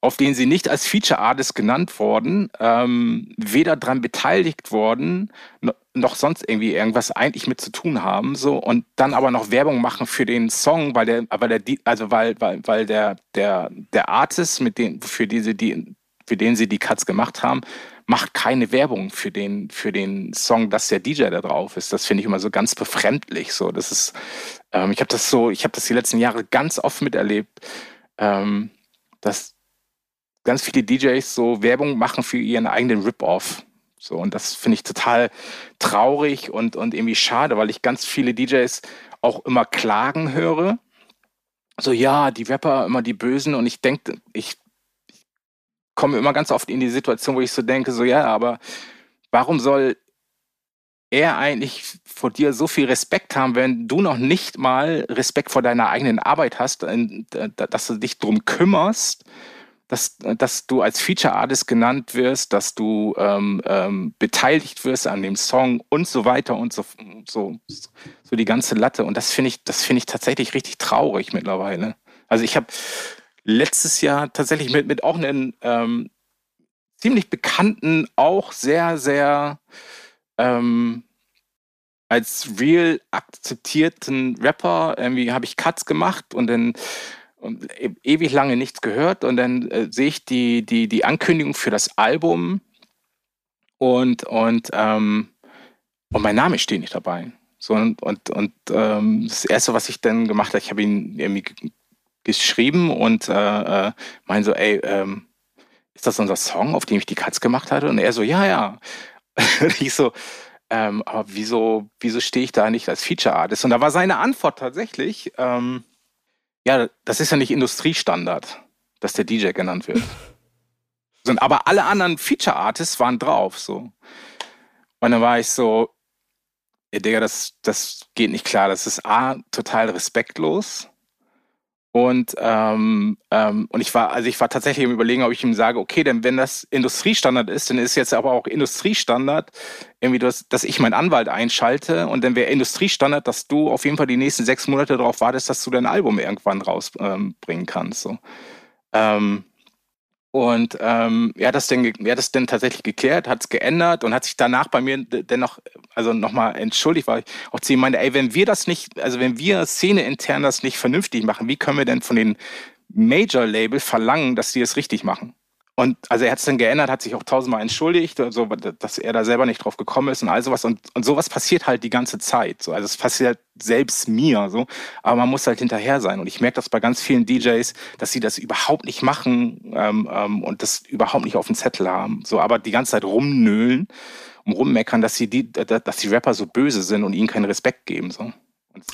auf den sie nicht als Feature-Artist genannt wurden, ähm, weder dran beteiligt wurden, no, noch sonst irgendwie irgendwas eigentlich mit zu tun haben, so, und dann aber noch Werbung machen für den Song, weil der, weil der, also weil, weil, weil der, der, der Artist, mit dem, für diese, die, für den sie die Cuts gemacht haben, macht keine Werbung für den, für den Song, dass der D J da drauf ist. Das finde ich immer so ganz befremdlich. So, das ist, ähm, ich habe das so, ich habe das die letzten Jahre ganz oft miterlebt, ähm, dass ganz viele D Js so Werbung machen für ihren eigenen Rip-Off. So, und das finde ich total traurig und, und irgendwie schade, weil ich ganz viele D Js auch immer klagen höre. So, ja, die Rapper, immer die Bösen, und ich denke, ich komme immer ganz oft in die Situation, wo ich so denke, so ja, aber warum soll er eigentlich vor dir so viel Respekt haben, wenn du noch nicht mal Respekt vor deiner eigenen Arbeit hast, dass du dich drum kümmerst, dass, dass du als Feature-Artist genannt wirst, dass du ähm, ähm, beteiligt wirst an dem Song und so weiter und so, so, so die ganze Latte. Und das finde ich, das finde ich tatsächlich richtig traurig mittlerweile. Also ich habe letztes Jahr tatsächlich mit, mit auch einem ähm, ziemlich bekannten, auch sehr, sehr ähm, als real akzeptierten Rapper, irgendwie habe ich Cuts gemacht und dann und e- ewig lange nichts gehört, und dann äh, sehe ich die, die, die Ankündigung für das Album und, und, ähm, und mein Name steht nicht dabei. So, und und, und ähm, das Erste, was ich dann gemacht habe, ich habe ihn irgendwie geschrieben und äh, äh, meinen so, ey, ähm, ist das unser Song, auf dem ich die Cuts gemacht hatte? Und er so, ja, ja. Und ich so, ähm, aber wieso, wieso stehe ich da nicht als Feature-Artist? Und da war seine Antwort tatsächlich, ähm, ja, das ist ja nicht Industriestandard, dass der D J genannt wird. Aber alle anderen Feature-Artists waren drauf, so. Und dann war ich so, ey, Digga, das, das geht nicht klar. Das ist A, total respektlos. Und, ähm, ähm, und ich war, also ich war tatsächlich im Überlegen, ob ich ihm sage, okay, denn wenn das Industriestandard ist, dann ist jetzt aber auch Industriestandard, irgendwie, das, dass ich meinen Anwalt einschalte, und dann wäre Industriestandard, dass du auf jeden Fall die nächsten sechs Monate darauf wartest, dass du dein Album irgendwann rausbringen ähm, kannst. So. Ähm, und ähm, er hat das denn, er hat das denn tatsächlich geklärt, hat es geändert und hat sich danach bei mir dennoch, also nochmal entschuldigt, weil ich auch zu ihm meinte, ey, wenn wir das nicht, also wenn wir szeneintern das nicht vernünftig machen, wie können wir denn von den Major-Label verlangen, dass die es richtig machen? Und also er hat es dann geändert, hat sich auch tausendmal entschuldigt, also, dass er da selber nicht drauf gekommen ist und all sowas. Und, und sowas passiert halt die ganze Zeit. So. Also es passiert selbst mir. So. Aber man muss halt hinterher sein. Und ich merke das bei ganz vielen D Js, dass sie das überhaupt nicht machen ähm, ähm, und das überhaupt nicht auf dem Zettel haben. So. Aber die ganze Zeit rumnölen und rummeckern, dass, sie die, dass die Rapper so böse sind und ihnen keinen Respekt geben. So.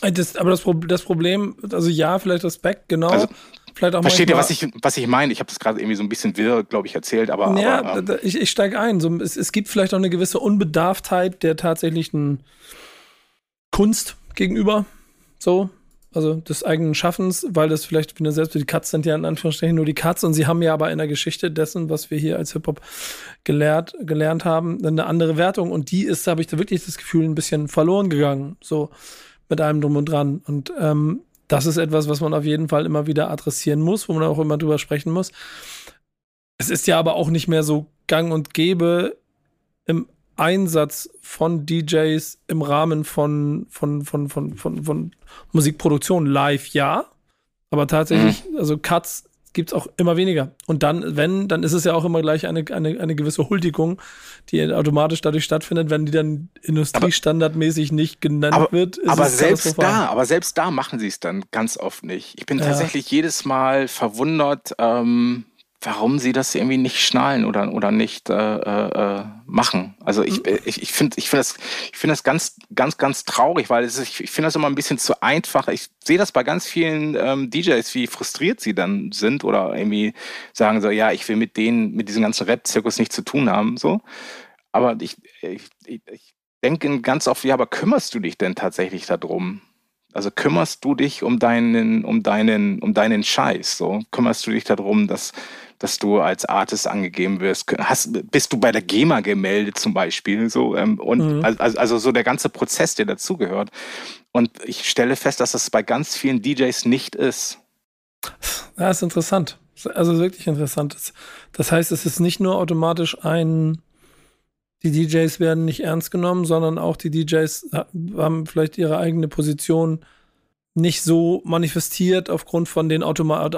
Das, aber das, Pro- das Problem, also ja, vielleicht Respekt, genau. Also, vielleicht auch versteht ihr, was ich, was ich meine? Ich habe das gerade irgendwie so ein bisschen wirr, glaube ich, erzählt, aber. Ja, aber, ähm, ich, ich steige ein. So, es, es gibt vielleicht auch eine gewisse Unbedarftheit der tatsächlichen Kunst gegenüber. So. also des eigenen Schaffens, weil das vielleicht, wie du selbst, die Cuts sind ja in Anführungsstrichen nur die Cuts und sie haben ja aber in der Geschichte dessen, was wir hier als Hip-Hop gelehrt, gelernt haben, eine andere Wertung und die ist, da habe ich da wirklich das Gefühl, ein bisschen verloren gegangen, so mit allem drum und dran und ähm, das ist etwas, was man auf jeden Fall immer wieder adressieren muss, wo man auch immer drüber sprechen muss. Es ist ja aber auch nicht mehr so gang und gäbe im Einsatz von D Js im Rahmen von, von, von, von, von, von Musikproduktion live, ja. Aber tatsächlich, also Cuts gibt es auch immer weniger. Und dann, wenn, dann ist es ja auch immer gleich eine, eine, eine gewisse Huldigung, die automatisch dadurch stattfindet, wenn die dann industriestandardmäßig nicht genannt aber, wird. Ist aber, es selbst da, aber selbst da machen sie es dann ganz oft nicht. Ich bin ja. tatsächlich jedes Mal verwundert, ähm, warum sie das irgendwie nicht schnallen oder, oder nicht äh, äh, machen. Also ich, ich, ich finde ich find das, ich find das ganz, ganz, ganz traurig, weil es ist, ich finde das immer ein bisschen zu einfach. Ich sehe das bei ganz vielen ähm, D Js, wie frustriert sie dann sind oder irgendwie sagen so, ja, ich will mit denen, mit diesem ganzen Rap-Zirkus nichts zu tun haben. So. Aber ich, ich, ich denke ganz oft, ja, aber kümmerst du dich denn tatsächlich darum? Also kümmerst du dich um deinen, um deinen, um deinen Scheiß? So kümmerst du dich darum, dass, dass du als Artist angegeben wirst? Hast, bist du bei der GEMA gemeldet zum Beispiel? So ähm, und mhm. also, also so der ganze Prozess, der dazugehört. Und ich stelle fest, dass das bei ganz vielen D Js nicht ist. Ja, ist interessant. Also wirklich interessant. Das heißt, es ist nicht nur automatisch ein die D Js werden nicht ernst genommen, sondern auch die D Js haben vielleicht ihre eigene Position nicht so manifestiert aufgrund von den Automa-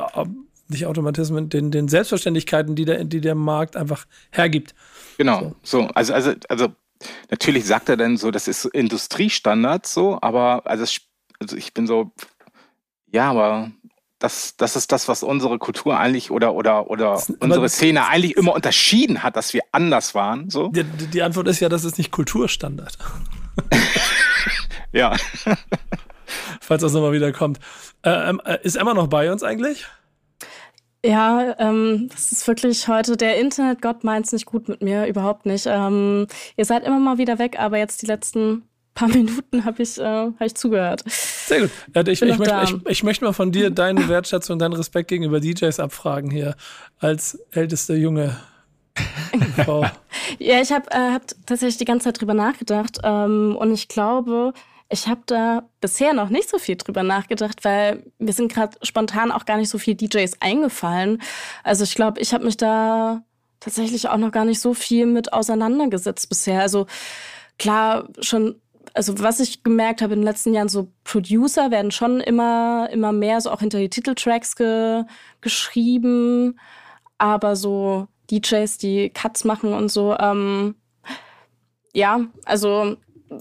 nicht Automatismen, den, den Selbstverständlichkeiten, die der, die der Markt einfach hergibt. Genau, so. so also, also, also natürlich sagt er dann so, das ist Industriestandard so, aber also, also ich bin so, ja, aber Das, das ist das, was unsere Kultur eigentlich oder, oder, oder unsere Szene eigentlich immer unterschieden hat, dass wir anders waren. So. Die, die Antwort ist ja, das ist nicht Kulturstandard. Ja. Falls das nochmal wieder kommt. Äh, äh, ist Emma noch bei uns eigentlich? Ja, ähm, das ist wirklich heute, der Internetgott meint's nicht gut mit mir, überhaupt nicht. Ähm, ihr seid immer mal wieder weg, aber jetzt die letzten paar Minuten habe ich, äh, hab ich zugehört. Sehr gut. Ja, ich, ich, möchte, ich, ich möchte mal von dir deine Wertschätzung, deinen Respekt gegenüber D Js abfragen hier als älteste junge Frau. Ja, ich habe äh, hab tatsächlich die ganze Zeit drüber nachgedacht ähm, und ich glaube, ich habe da bisher noch nicht so viel drüber nachgedacht, weil mir sind gerade spontan auch gar nicht so viele D Js eingefallen. Also ich glaube, ich habe mich da tatsächlich auch noch gar nicht so viel mit auseinandergesetzt bisher. Also klar, schon Also was ich gemerkt habe in den letzten Jahren, so Producer werden schon immer, immer mehr so auch hinter die Titeltracks ge- geschrieben, aber so D Js, die Cuts machen und so, ähm, ja, also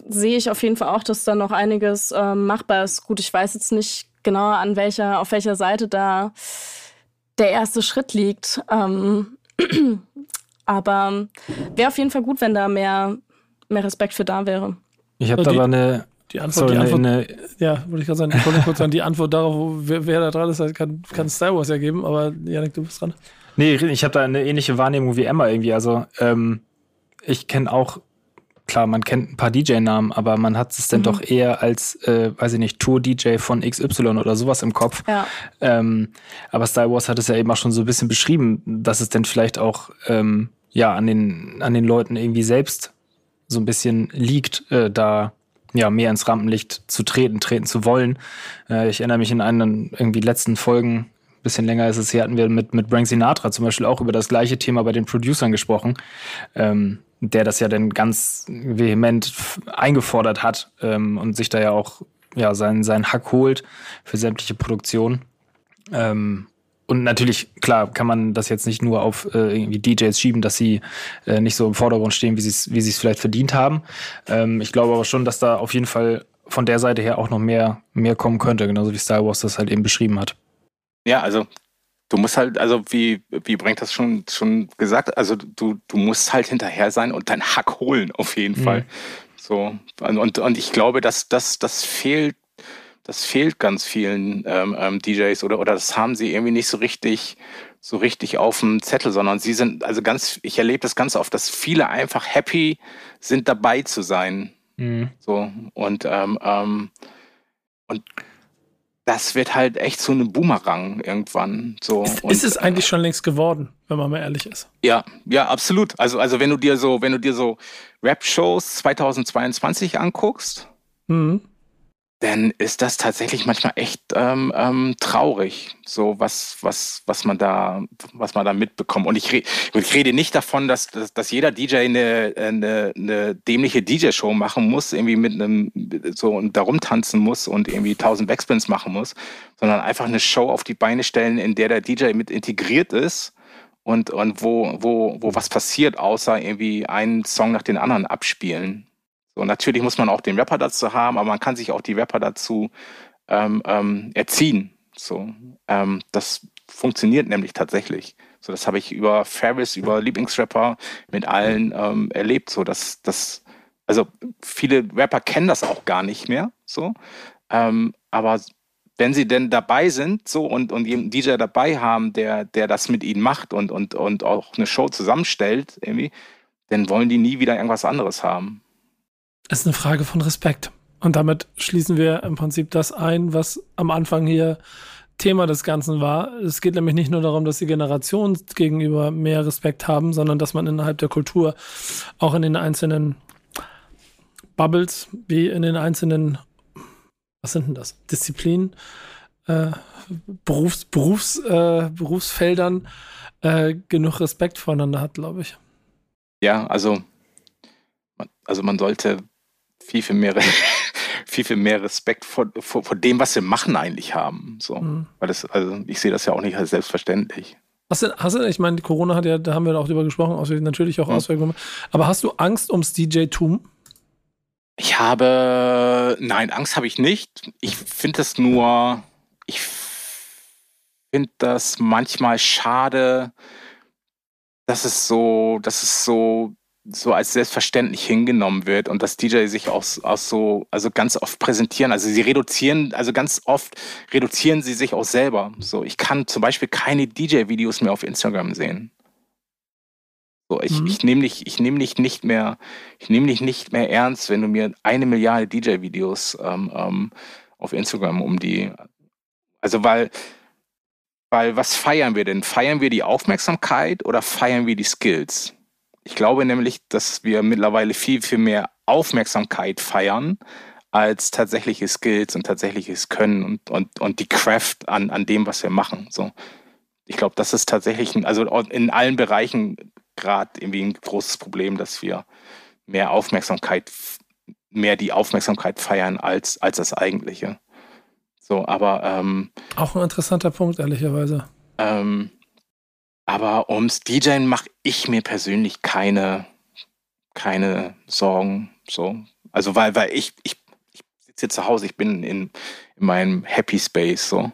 sehe ich auf jeden Fall auch, dass da noch einiges ähm, machbar ist. Gut, ich weiß jetzt nicht genau, an welcher, auf welcher Seite da der erste Schritt liegt, ähm, aber wäre auf jeden Fall gut, wenn da mehr, mehr Respekt für da wäre. Ich habe da aber eine... Die Antwort, sorry, die Antwort eine, ja, würde ich gerade sagen, ich wollte kurz sagen, die Antwort darauf, wer, wer da dran ist, kann, kann Stylewarz ja geben, aber Yannick, du bist dran. Nee, ich habe da eine ähnliche Wahrnehmung wie Emma irgendwie, also ähm, ich kenne auch, klar, man kennt ein paar D J-Namen, aber man hat es dann mhm. doch eher als, äh, weiß ich nicht, Tour-D J von X Y oder sowas im Kopf. Ja. Ähm, aber Stylewarz hat es ja eben auch schon so ein bisschen beschrieben, dass es dann vielleicht auch ähm, ja, an den, an den Leuten irgendwie selbst so ein bisschen liegt, äh, da ja mehr ins Rampenlicht zu treten, treten zu wollen. Äh, ich erinnere mich in einen irgendwie letzten Folgen, ein bisschen länger ist es her, hatten wir mit, mit Frank Sinatra zum Beispiel auch über das gleiche Thema bei den Producern gesprochen, ähm, der das ja dann ganz vehement f- eingefordert hat ähm, und sich da ja auch ja, seinen, seinen Hack holt für sämtliche Produktionen. Ähm, Und natürlich, klar, kann man das jetzt nicht nur auf äh, irgendwie D Js schieben, dass sie äh, nicht so im Vordergrund stehen, wie sie es wie sie es vielleicht verdient haben. Ähm, ich glaube aber schon, dass da auf jeden Fall von der Seite her auch noch mehr, mehr kommen könnte, genauso wie Stylewarz das halt eben beschrieben hat. Ja, also du musst halt, also wie, wie Brenk das schon, schon gesagt, also du, du musst halt hinterher sein und deinen Hack holen, auf jeden mhm. Fall. So, und, und ich glaube, dass das, das fehlt. Das fehlt ganz vielen ähm, D Js oder, oder das haben sie irgendwie nicht so richtig, so richtig auf dem Zettel, sondern sie sind, also ganz, ich erlebe das ganz oft, dass viele einfach happy sind, dabei zu sein. Mhm. So, und, ähm, ähm, und das wird halt echt so eine Boomerang irgendwann. So. Ist, und, ist es eigentlich äh, schon längst geworden, wenn man mal ehrlich ist? Ja, ja, absolut. Also, also wenn du dir so, wenn du dir so Rap-Shows zweitausendzweiundzwanzig anguckst, mhm. dann ist das tatsächlich manchmal echt ähm, ähm, traurig, so was, was, was man da, was man da mitbekommt. Und ich, re- ich rede nicht davon, dass, dass, dass jeder D J eine, eine, eine dämliche D J-Show machen muss, irgendwie mit einem so und da rumtanzen muss und irgendwie tausend Backspins machen muss, sondern einfach eine Show auf die Beine stellen, in der der D J mit integriert ist und, und wo, wo, wo was passiert, außer irgendwie einen Song nach den anderen abspielen. So, natürlich muss man auch den Rapper dazu haben, aber man kann sich auch die Rapper dazu ähm, ähm, erziehen. So, ähm, das funktioniert nämlich tatsächlich. So, das habe ich über Ferris, über Lieblingsrapper mit allen ähm, erlebt. So, dass, dass, also viele Rapper kennen das auch gar nicht mehr. So, ähm, aber wenn sie denn dabei sind, so und und jemanden D J dabei haben, der der das mit ihnen macht und und und auch eine Show zusammenstellt, irgendwie, dann wollen die nie wieder irgendwas anderes haben. Es ist eine Frage von Respekt. Und damit schließen wir im Prinzip das ein, was am Anfang hier Thema des Ganzen war. Es geht nämlich nicht nur darum, dass die Generationen gegenüber mehr Respekt haben, sondern dass man innerhalb der Kultur auch in den einzelnen Bubbles, wie in den einzelnen, was sind denn das? Disziplinen, äh, Berufs, Berufs, äh, Berufsfeldern äh, genug Respekt voneinander hat, glaube ich. Ja, also Also man sollte viel, viel mehr, viel, viel mehr Respekt vor, vor, vor dem, was wir machen, eigentlich haben. So. Mhm. Weil das, also ich sehe das ja auch nicht als selbstverständlich. Hast du, hast du, ich meine, Corona hat ja, da haben wir auch drüber gesprochen, natürlich auch mhm. Auswirkungen. Aber hast du Angst ums D J-Tum? Ich habe, nein, Angst habe ich nicht. Ich finde das nur, ich finde das manchmal schade, dass es so, dass es so, so als selbstverständlich hingenommen wird und dass D J sich auch, auch so, also ganz oft präsentieren. Also sie reduzieren, also ganz oft reduzieren sie sich auch selber. So, ich kann zum Beispiel keine D J-Videos mehr auf Instagram sehen. So, ich, mhm. ich nehme dich, ich nehme dich nicht mehr, ich nehme dich nicht mehr ernst, wenn du mir eine Milliarde D J-Videos ähm, ähm, auf Instagram um die, also weil, weil was feiern wir denn? Feiern wir die Aufmerksamkeit oder feiern wir die Skills? Ich glaube nämlich, dass wir mittlerweile viel, viel mehr Aufmerksamkeit feiern als tatsächliche Skills und tatsächliches Können und, und, und die Craft an, an dem, was wir machen. So. Ich glaube, das ist tatsächlich, ein, also in allen Bereichen gerade irgendwie ein großes Problem, dass wir mehr Aufmerksamkeit, mehr die Aufmerksamkeit feiern als, als das Eigentliche. So, aber ähm, auch ein interessanter Punkt, ehrlicherweise. Ähm, Aber ums DJen mache ich mir persönlich keine, keine Sorgen. So. Also weil, weil ich, ich, ich sitze hier zu Hause, ich bin in, in meinem Happy Space so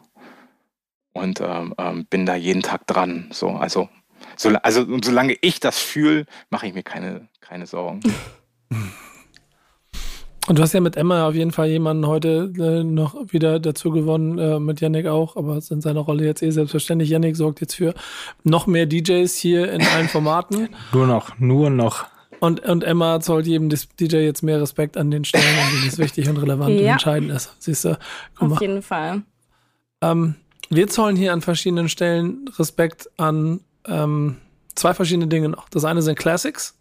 und ähm, ähm, bin da jeden Tag dran. So. Also, so, also und solange ich das fühle, mache ich mir keine, keine Sorgen. Und du hast ja mit Emma auf jeden Fall jemanden heute äh, noch wieder dazu gewonnen, äh, mit Yannick auch, aber es ist in seiner Rolle jetzt eh selbstverständlich. Yannick sorgt jetzt für noch mehr D Js hier in allen Formaten. Nur noch, nur noch. Und, und Emma zollt jedem D J jetzt mehr Respekt an den Stellen, an denen es wichtig und relevant ja. und entscheidend ist. Siehst du? Auf jeden Fall. Ähm, wir zollen hier an verschiedenen Stellen Respekt an ähm, zwei verschiedene Dinge noch. Das eine sind Classics.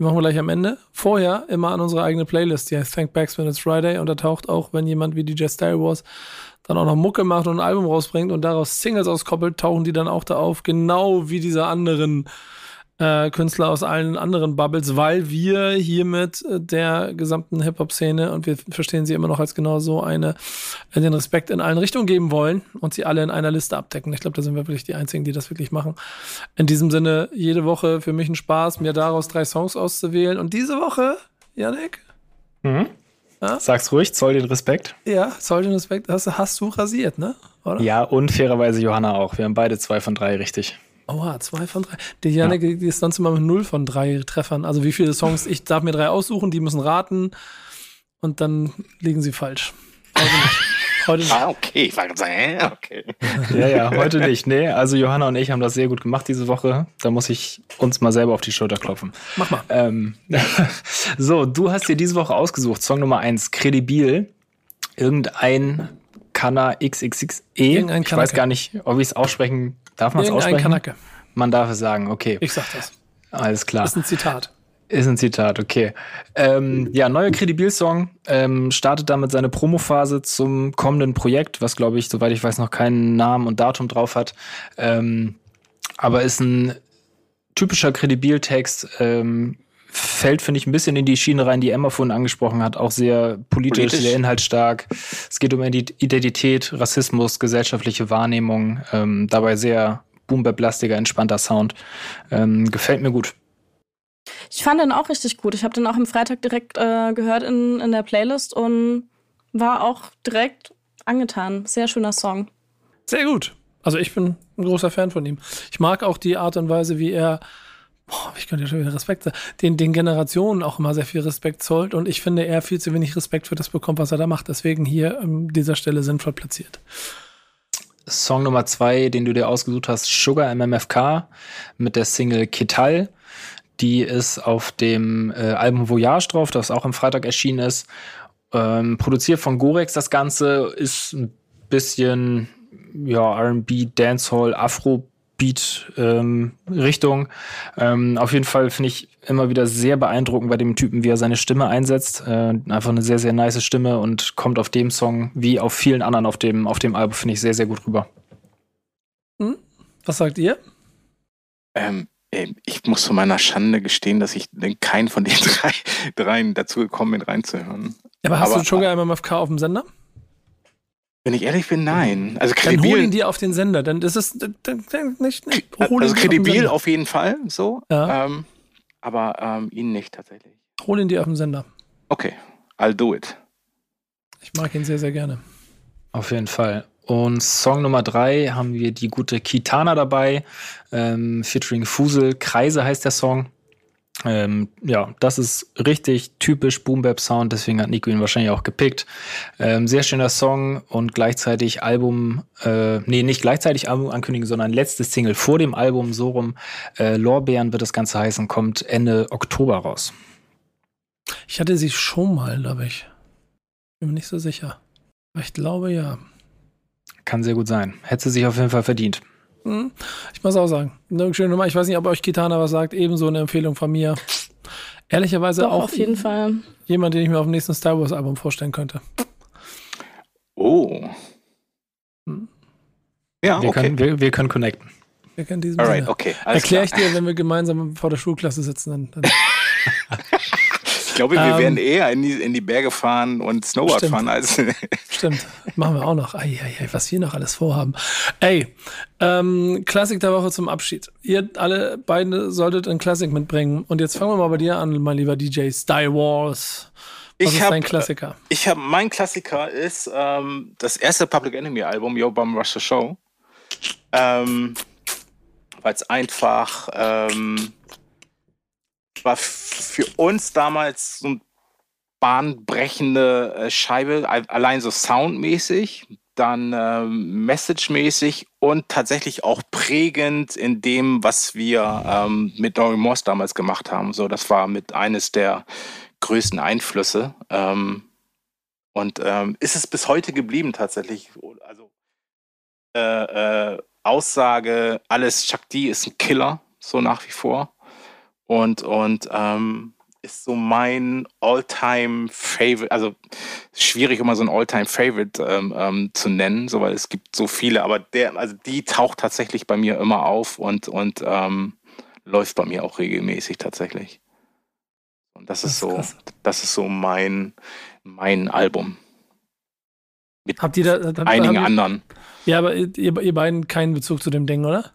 Die machen wir gleich am Ende. Vorher immer an unsere eigene Playlist. Die heißt Thank Backs When It's Friday. Und da taucht auch, wenn jemand wie D J Stylewarz dann auch noch Mucke macht und ein Album rausbringt und daraus Singles auskoppelt, tauchen die dann auch da auf. Genau wie diese anderen äh, Künstler aus allen anderen Bubbles, weil wir hier mit der gesamten Hip-Hop-Szene, und wir verstehen sie immer noch als genau so eine, den Respekt in allen Richtungen geben wollen und sie alle in einer Liste abdecken. Ich glaube, da sind wir wirklich die Einzigen, die das wirklich machen. In diesem Sinne, jede Woche für mich ein Spaß, mir daraus drei Songs auszuwählen. Und diese Woche, Yannick? Mhm. Ja? Sag's ruhig, zoll den Respekt. Ja, zoll den Respekt. Hast, hast du rasiert, ne? Oder? Ja, und fairerweise Johanna auch. Wir haben beide zwei von drei richtig. Oha, zwei von drei. Die Janne ja. ist sonst immer mit null von drei Treffern. Also wie viele Songs, ich darf mir drei aussuchen, die müssen raten und dann liegen sie falsch. Also heute nicht. Ah, okay, ich war gerade sagen, okay. Ja, ja, heute nicht. Nee, also Johanna und ich haben das sehr gut gemacht diese Woche. Da muss ich uns mal selber auf die Schulter klopfen. Mach mal. Ähm, so, du hast dir diese Woche ausgesucht, Song Nummer eins, Credibil. Irgendein Kana X X X E. Irgendein Kanake. Ich weiß gar nicht, ob ich es aussprechen darf. Man es aussprechen? Kanake. Man darf es sagen, okay. Ich sag das. Alles klar. Ist ein Zitat. Ist ein Zitat, okay. Ähm, ja, neuer Credibil-Song ähm, startet damit seine Promophase zum kommenden Projekt, was, glaube ich, soweit ich weiß, noch keinen Namen und Datum drauf hat. Ähm, aber ist ein typischer Credibil-Text, ähm, fällt, finde ich, ein bisschen in die Schiene rein, die Emma vorhin angesprochen hat, auch sehr politisch, politisch. Sehr inhaltsstark. Es geht um Identität, Rassismus, gesellschaftliche Wahrnehmung, ähm, dabei sehr boom-bap-lastiger, entspannter Sound. Ähm, gefällt mir gut. Ich fand den auch richtig gut. Ich habe den auch am Freitag direkt äh, gehört in, in der Playlist und war auch direkt angetan. Sehr schöner Song. Sehr gut. Also ich bin ein großer Fan von ihm. Ich mag auch die Art und Weise, wie er, boah, ich könnte ja schon wieder Respekt sagen, den, den Generationen auch immer sehr viel Respekt zollt. Und ich finde, er viel zu wenig Respekt für das bekommt, was er da macht. Deswegen hier an dieser Stelle sinnvoll platziert. Song Nummer zwei, den du dir ausgesucht hast, Sugar M M F K mit der Single Ketal. Die ist auf dem äh, Album Voyage drauf, das auch am Freitag erschienen ist. Ähm, produziert von Gorex. Das Ganze ist ein bisschen ja, R and B, Dancehall, Afrobeat-Richtung. Ähm, ähm, auf jeden Fall finde ich immer wieder sehr beeindruckend bei dem Typen, wie er seine Stimme einsetzt. Äh, einfach eine sehr, sehr nice Stimme und kommt auf dem Song wie auf vielen anderen auf dem, auf dem Album, finde ich, sehr, sehr gut rüber. Hm? Was sagt ihr? Ähm. Ich muss zu meiner Schande gestehen, dass ich keinen von den drei, dreien dazu gekommen bin, reinzuhören. Aber hast aber, du Sugar M M F K auf dem Sender? Wenn ich ehrlich bin, nein. Also Credibil, dann hol ihn dir auf den Sender. Dann ist es dann nicht. nicht hol also Credibil auf, auf jeden Fall, so. Ja. Ähm, aber ähm, ihn nicht tatsächlich. Hol ihn dir auf dem Sender. Okay, I'll do it. Ich mag ihn sehr, sehr gerne. Auf jeden Fall. Und Song Nummer drei haben wir die gute Kitana dabei, ähm, featuring Fusel, Kreise heißt der Song. Ähm, ja, das ist richtig typisch Boom-Bap-Sound, deswegen hat Nico ihn wahrscheinlich auch gepickt. Ähm, sehr schöner Song und gleichzeitig Album, äh, nee, nicht gleichzeitig Album ankündigen, sondern letztes Single vor dem Album, so rum, äh, Lorbeeren wird das Ganze heißen, kommt Ende Oktober raus. Ich hatte sie schon mal, glaube ich. Bin mir nicht so sicher. Aber ich glaube, ja. Kann sehr gut sein. Hätte sie sich auf jeden Fall verdient. Ich muss auch sagen, eine schöne Nummer. Ich weiß nicht, ob euch Kitana was sagt. Ebenso eine Empfehlung von mir. Ehrlicherweise doch, auch auf jeden Fall jemand, den ich mir auf dem nächsten Star Wars Album vorstellen könnte. Oh. Hm. Ja, wir okay. Können, wir, wir können connecten. Wir können diesen Alright, okay. Erkläre ich dir, wenn wir gemeinsam vor der Schulklasse sitzen. Dann, dann ich glaube, wir ähm, werden eher in die, in die Berge fahren und Snowboard stimmt. fahren als. Stimmt, machen wir auch noch. Ei, ei, ei, was wir noch alles vorhaben. Ey, ähm, Klassik der Woche zum Abschied. Ihr alle beide solltet ein Klassik mitbringen. Und jetzt fangen wir mal bei dir an, mein lieber D J Stylewarz. Was ich ist hab, dein Klassiker? Ich habe mein Klassiker ist ähm, das erste Public Enemy Album, Yo Bum Rush the Show. Ähm, Weil es einfach ähm, war für uns damals so ein bahnbrechende äh, Scheibe, allein so soundmäßig, dann äh, messagemäßig und tatsächlich auch prägend in dem, was wir ähm, mit No Remorse damals gemacht haben. So, das war mit eines der größten Einflüsse. Ähm, und ähm, ist es bis heute geblieben tatsächlich. Also äh, äh, Aussage, alles Chuck D ist ein Killer, so nach wie vor. Und, und ähm, ist so mein All-Time-Favorite, also schwierig immer so ein All-Time-Favorite ähm, ähm, zu nennen, so, weil es gibt so viele, aber der, also die taucht tatsächlich bei mir immer auf und, und ähm, läuft bei mir auch regelmäßig tatsächlich. Und das, das ist so, krass. Das ist so mein, mein Album. Mit habt ihr da, da, einigen habt ihr, anderen. Ja, aber ihr, ihr beiden keinen Bezug zu dem Ding, oder?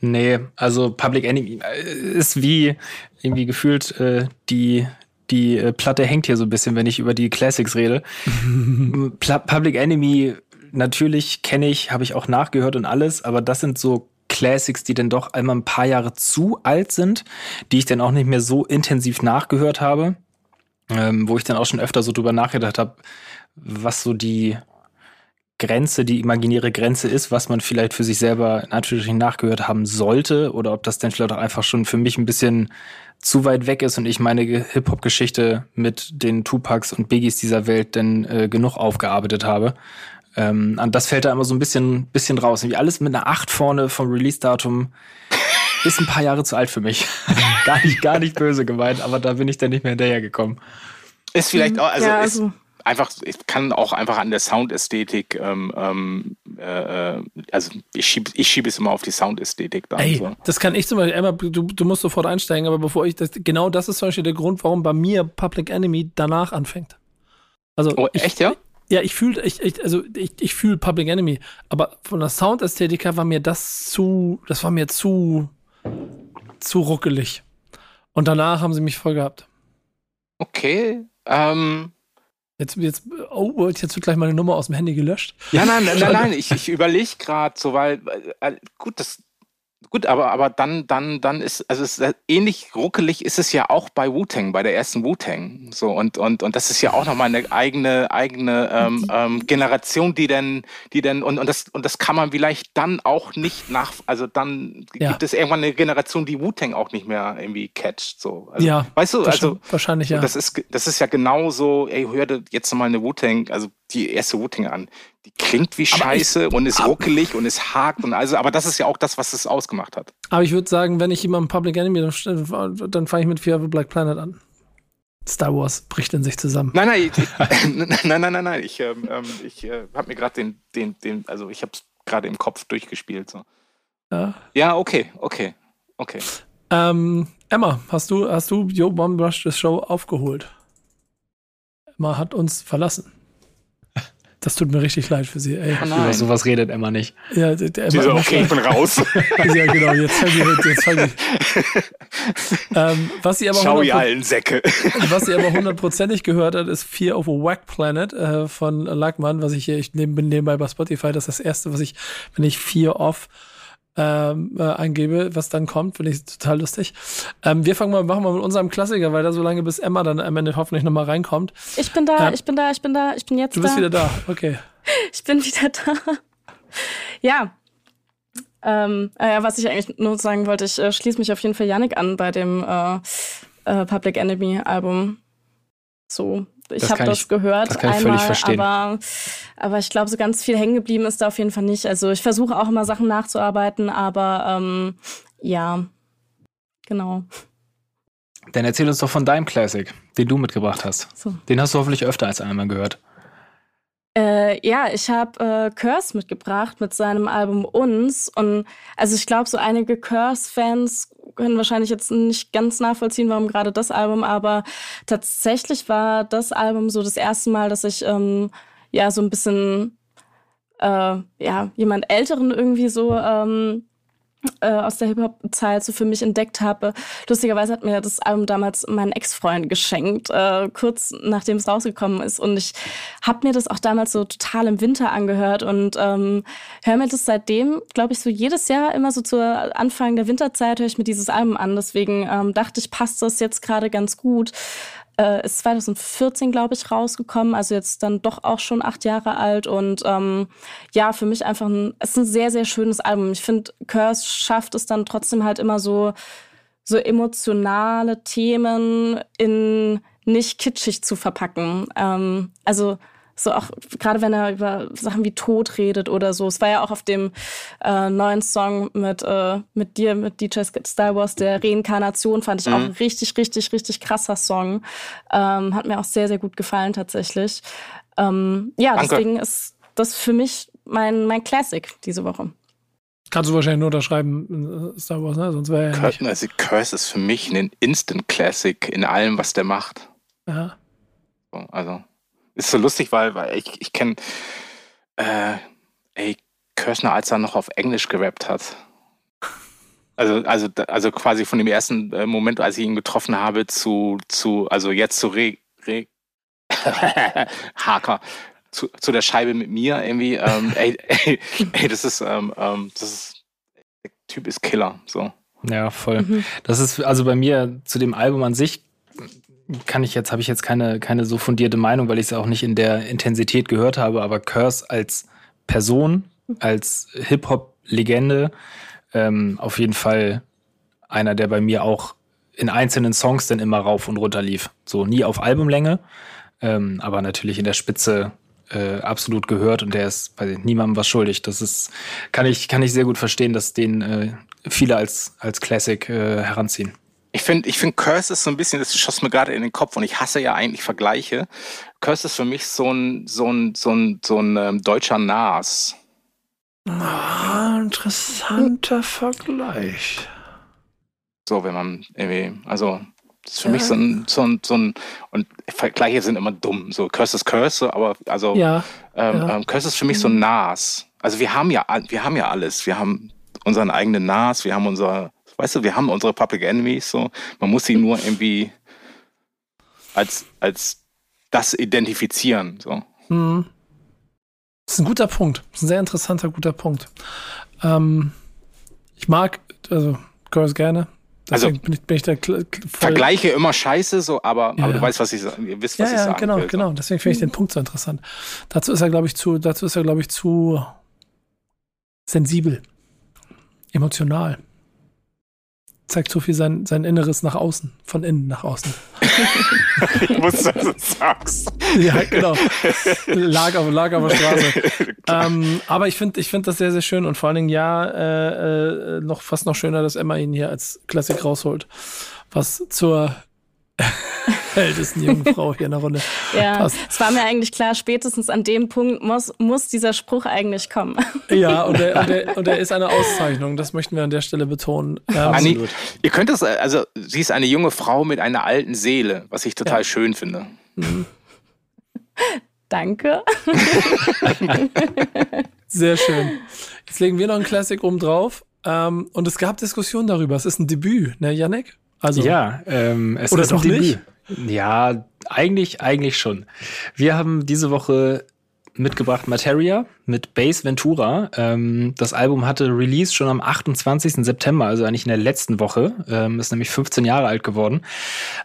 Nee, also Public Enemy ist wie irgendwie gefühlt, äh, die, die äh, Platte hängt hier so ein bisschen, wenn ich über die Classics rede. Pla- Public Enemy, natürlich kenne ich, habe ich auch nachgehört und alles, aber das sind so Classics, die dann doch einmal ein paar Jahre zu alt sind, die ich dann auch nicht mehr so intensiv nachgehört habe, ähm, wo ich dann auch schon öfter so drüber nachgedacht habe, was so die Grenze, die imaginäre Grenze ist, was man vielleicht für sich selber natürlich nachgehört haben sollte oder ob das denn vielleicht auch einfach schon für mich ein bisschen zu weit weg ist und ich meine Hip-Hop-Geschichte mit den Tupacs und Biggies dieser Welt denn äh, genug aufgearbeitet habe. Ähm, und das fällt da immer so ein bisschen, bisschen raus. Nämlich alles mit einer acht vorne vom Release-Datum ist ein paar Jahre zu alt für mich. gar, nicht, gar nicht böse gemeint, aber da bin ich dann nicht mehr hinterhergekommen. Ist vielleicht auch, also, ja, also ist einfach, ich kann auch einfach an der Soundästhetik, ähm, ähm, äh, also ich schiebe ich schieb es immer auf die Soundästhetik da. Ey, so. Das kann ich zum Beispiel, Emma, du, du musst sofort einsteigen, aber bevor ich das, genau das ist zum Beispiel der Grund, warum bei mir Public Enemy danach anfängt. Also oh, ich, echt, ja? Ja, ich fühle ich, ich, also ich, ich fühl Public Enemy, aber von der Soundästhetik her war mir das zu, das war mir zu, zu ruckelig. Und danach haben sie mich voll gehabt. Okay, ähm... Jetzt, jetzt, oh, jetzt wird gleich meine Nummer aus dem Handy gelöscht. Ja, nein, nein, nein, nein. ich, ich überlege gerade so, weil, äh, gut, das, gut, aber, aber dann, dann, dann ist, also es, äh, ähnlich ruckelig ist es ja auch bei Wu-Tang, bei der ersten Wu-Tang. So, und, und, und das ist ja auch nochmal eine eigene, eigene ähm, ähm, Generation, die denn, die denn, und, und das, und das kann man vielleicht dann auch nicht nach, also dann ja. gibt es irgendwann eine Generation, die Wu-Tang auch nicht mehr irgendwie catcht. So. Also, ja, weißt du, also wahrscheinlich ja. Das ist, das ist ja genauso, ey, hör dir jetzt nochmal eine Wu-Tang, also die erste Wu-Tang an. Die klingt wie Scheiße ich, und ist ruckelig und es hakt und also, aber das ist ja auch das, was es ausgemacht hat. Aber ich würde sagen, wenn ich jemanden Public Enemy, dann, dann fange ich mit Fear of the Black Planet an. Star Wars bricht in sich zusammen. Nein, nein, ich, nein, nein, nein, nein, ich, ähm, ich äh, habe mir gerade den, den, den, also ich habe es gerade im Kopf durchgespielt. So. Ja. ja, okay, okay, okay. Ähm, Emma, hast du, hast du Yo Bomb Rush the Show aufgeholt? Emma hat uns verlassen. Das tut mir richtig leid für sie, ey. Oh Über sowas redet Emma nicht. Ja, der, der Emma, so, okay, ich bin raus. Ja, genau, jetzt fange ich. Jetzt fang ich. ähm, was sie aber Schau ihr allen Säcke. Was sie aber hundertprozentig gehört hat, ist Fear of a Wack Planet äh, von Lackmann, was ich hier, ich nehm, bin nebenbei bei Spotify, das ist das Erste, was ich, wenn ich Fear of ähm, äh, eingebe, was dann kommt, finde ich total lustig. Ähm, wir fangen mal, machen mal mit unserem Klassiker weiter, solange bis Emma dann am Ende hoffentlich nochmal reinkommt. Ich bin da, ähm, ich bin da, ich bin da, ich bin jetzt da. Du bist da. wieder da, okay. Ich bin wieder da. Ja. Ähm, äh, was ich eigentlich nur sagen wollte, ich äh, schließe mich auf jeden Fall Yannick an bei dem äh, äh, Public Enemy Album. So. Ich habe das gehört das einmal, aber, aber ich glaube, so ganz viel hängen geblieben ist da auf jeden Fall nicht. Also ich versuche auch immer Sachen nachzuarbeiten, aber ähm, ja, genau. Dann erzähl uns doch von deinem Classic, den du mitgebracht hast. So. Den hast du hoffentlich öfter als einmal gehört. Äh, ja, ich habe äh, Curse mitgebracht mit seinem Album Uns. Und also ich glaube, so einige Curse-Fans können wahrscheinlich jetzt nicht ganz nachvollziehen, warum gerade das Album, aber tatsächlich war das Album so das erste Mal, dass ich ähm, ja so ein bisschen äh, ja jemand Älteren irgendwie so ähm, äh, aus der Hip-Hop-Zeit so für mich entdeckt habe. Lustigerweise hat mir das Album damals mein Ex-Freund geschenkt, äh, kurz nachdem es rausgekommen ist, und ich habe mir das auch damals so total im Winter angehört und ähm, höre mir das seitdem, glaube ich, so jedes Jahr immer so zu Anfang der Winterzeit höre ich mir dieses Album an, deswegen ähm, dachte ich, passt das jetzt gerade ganz gut. Äh, ist zwanzig vierzehn, glaube ich, rausgekommen, also jetzt dann doch auch schon acht Jahre alt und ähm, ja, für mich einfach ein, es ist ein sehr, sehr schönes Album. Ich finde, Curse schafft es dann trotzdem halt immer so, so emotionale Themen in nicht kitschig zu verpacken. Ähm, also so auch, gerade wenn er über Sachen wie Tod redet oder so. Es war ja auch auf dem äh, neuen Song mit, äh, mit dir, mit D J Stylewarz, der Reinkarnation, fand ich mhm. auch ein richtig, richtig, richtig krasser Song. Ähm, hat mir auch sehr, sehr gut gefallen tatsächlich. Ähm, ja, Danke. Deswegen ist das für mich mein, mein Classic diese Woche. Kannst du wahrscheinlich nur unterschreiben, Stylewarz, ne? Sonst wäre ja nicht. Also Curse ist für mich ein Instant Classic in allem, was der macht. Ja. Also ist so lustig, weil, weil ich, ich kenne äh, ey, Curse, als er noch auf Englisch gerappt hat. Also, also, also quasi von dem ersten Moment, als ich ihn getroffen habe, zu, zu also jetzt zu Re, Re Haker, zu, zu der Scheibe mit mir irgendwie. Ähm, ey, ey, ey, das ist, ähm, das ist, der Typ ist Killer, so. Ja, voll. Mhm. Das ist, also bei mir zu dem Album an sich, kann ich jetzt, habe ich jetzt keine, keine so fundierte Meinung, weil ich es auch nicht in der Intensität gehört habe, aber Curse als Person, als Hip-Hop-Legende, ähm, auf jeden Fall einer, der bei mir auch in einzelnen Songs dann immer rauf und runter lief. So nie auf Albumlänge, ähm, aber natürlich in der Spitze äh, absolut gehört und der ist bei niemandem was schuldig. Das ist, kann ich, kann ich sehr gut verstehen, dass den äh, viele als, als Classic äh, heranziehen. Ich finde, ich finde Curse ist so ein bisschen, das schoss mir gerade in den Kopf und ich hasse ja eigentlich Vergleiche. Curse ist für mich so ein, so ein, so ein, so ein ähm, deutscher Nas. Ah, interessanter hm. Vergleich. So, wenn man irgendwie, also das ist für ja. mich so ein, so ein, so ein, und Vergleiche sind immer dumm. So Curse ist Curse, aber also ja. Ähm, ja. Ähm, Curse ist für mich so ein Nas. Also wir haben ja, wir haben ja alles. Wir haben unseren eigenen Nas, wir haben unser Weißt du, wir haben unsere Public Enemies, so. Man muss sie nur irgendwie als, als das identifizieren. So. Hm. Das ist ein guter Punkt. Das ist ein sehr interessanter, guter Punkt. Ähm, ich mag, also, Girls gerne. Deswegen also bin ich, bin ich da voll Vergleiche immer scheiße, so, aber, ja. aber du weißt, was ich sage. Ihr wisst, was ja, ich ja, sage. Genau, will, genau. So. Deswegen finde ich den Punkt so interessant. Dazu ist er, glaube ich, zu, dazu ist er, glaube ich, zu sensibel, emotional. Zeigt so viel sein, sein Inneres nach außen, von innen nach außen. Ich wusste, dass du es sagst. Ja, genau. Lag auf, lag auf der Straße. ähm, aber ich finde ich find das sehr, sehr schön und vor allen Dingen ja, äh, äh, noch fast noch schöner, dass Emma ihn hier als Klassik rausholt, was zur ältesten jungen Frau hier in der Runde ja, passt. Es war mir eigentlich klar, spätestens an dem Punkt muss, muss dieser Spruch eigentlich kommen. Ja, und er, und, er, und er ist eine Auszeichnung, das möchten wir an der Stelle betonen. Ja, Anni, ihr könnt das, also sie ist eine junge Frau mit einer alten Seele, was ich total ja. schön finde. Mhm. Danke. Sehr schön. Jetzt legen wir noch einen Classic oben drauf und es gab Diskussionen darüber. Es ist ein Debüt, ne, Yannick? Also, ja, ähm, es oder ist doch nicht? Ja, eigentlich, eigentlich schon. Wir haben diese Woche mitgebracht Materia mit Bass Ventura. Ähm, das Album hatte Release schon am achtundzwanzigsten September, also eigentlich in der letzten Woche. Ähm, ist nämlich fünfzehn Jahre alt geworden.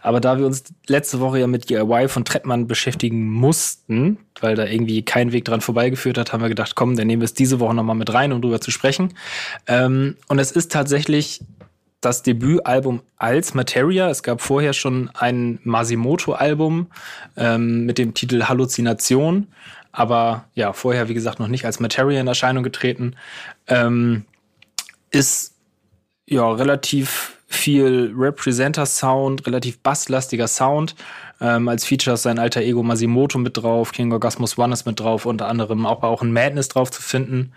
Aber da wir uns letzte Woche ja mit D I Y von Treppmann beschäftigen mussten, weil da irgendwie kein Weg dran vorbeigeführt hat, haben wir gedacht, komm, dann nehmen wir es diese Woche nochmal mit rein, um drüber zu sprechen. Ähm, und es ist tatsächlich das Debütalbum als Materia. Es gab vorher schon ein Masimoto-Album ähm, mit dem Titel Halluzination. Aber ja, vorher, wie gesagt, noch nicht als Materia in Erscheinung getreten. Ähm, ist ja relativ viel Representer-Sound, relativ basslastiger Sound. Ähm, als Features sein alter Ego Masimoto mit drauf, King Orgasmus One ist mit drauf, unter anderem auch, auch ein Madness drauf zu finden.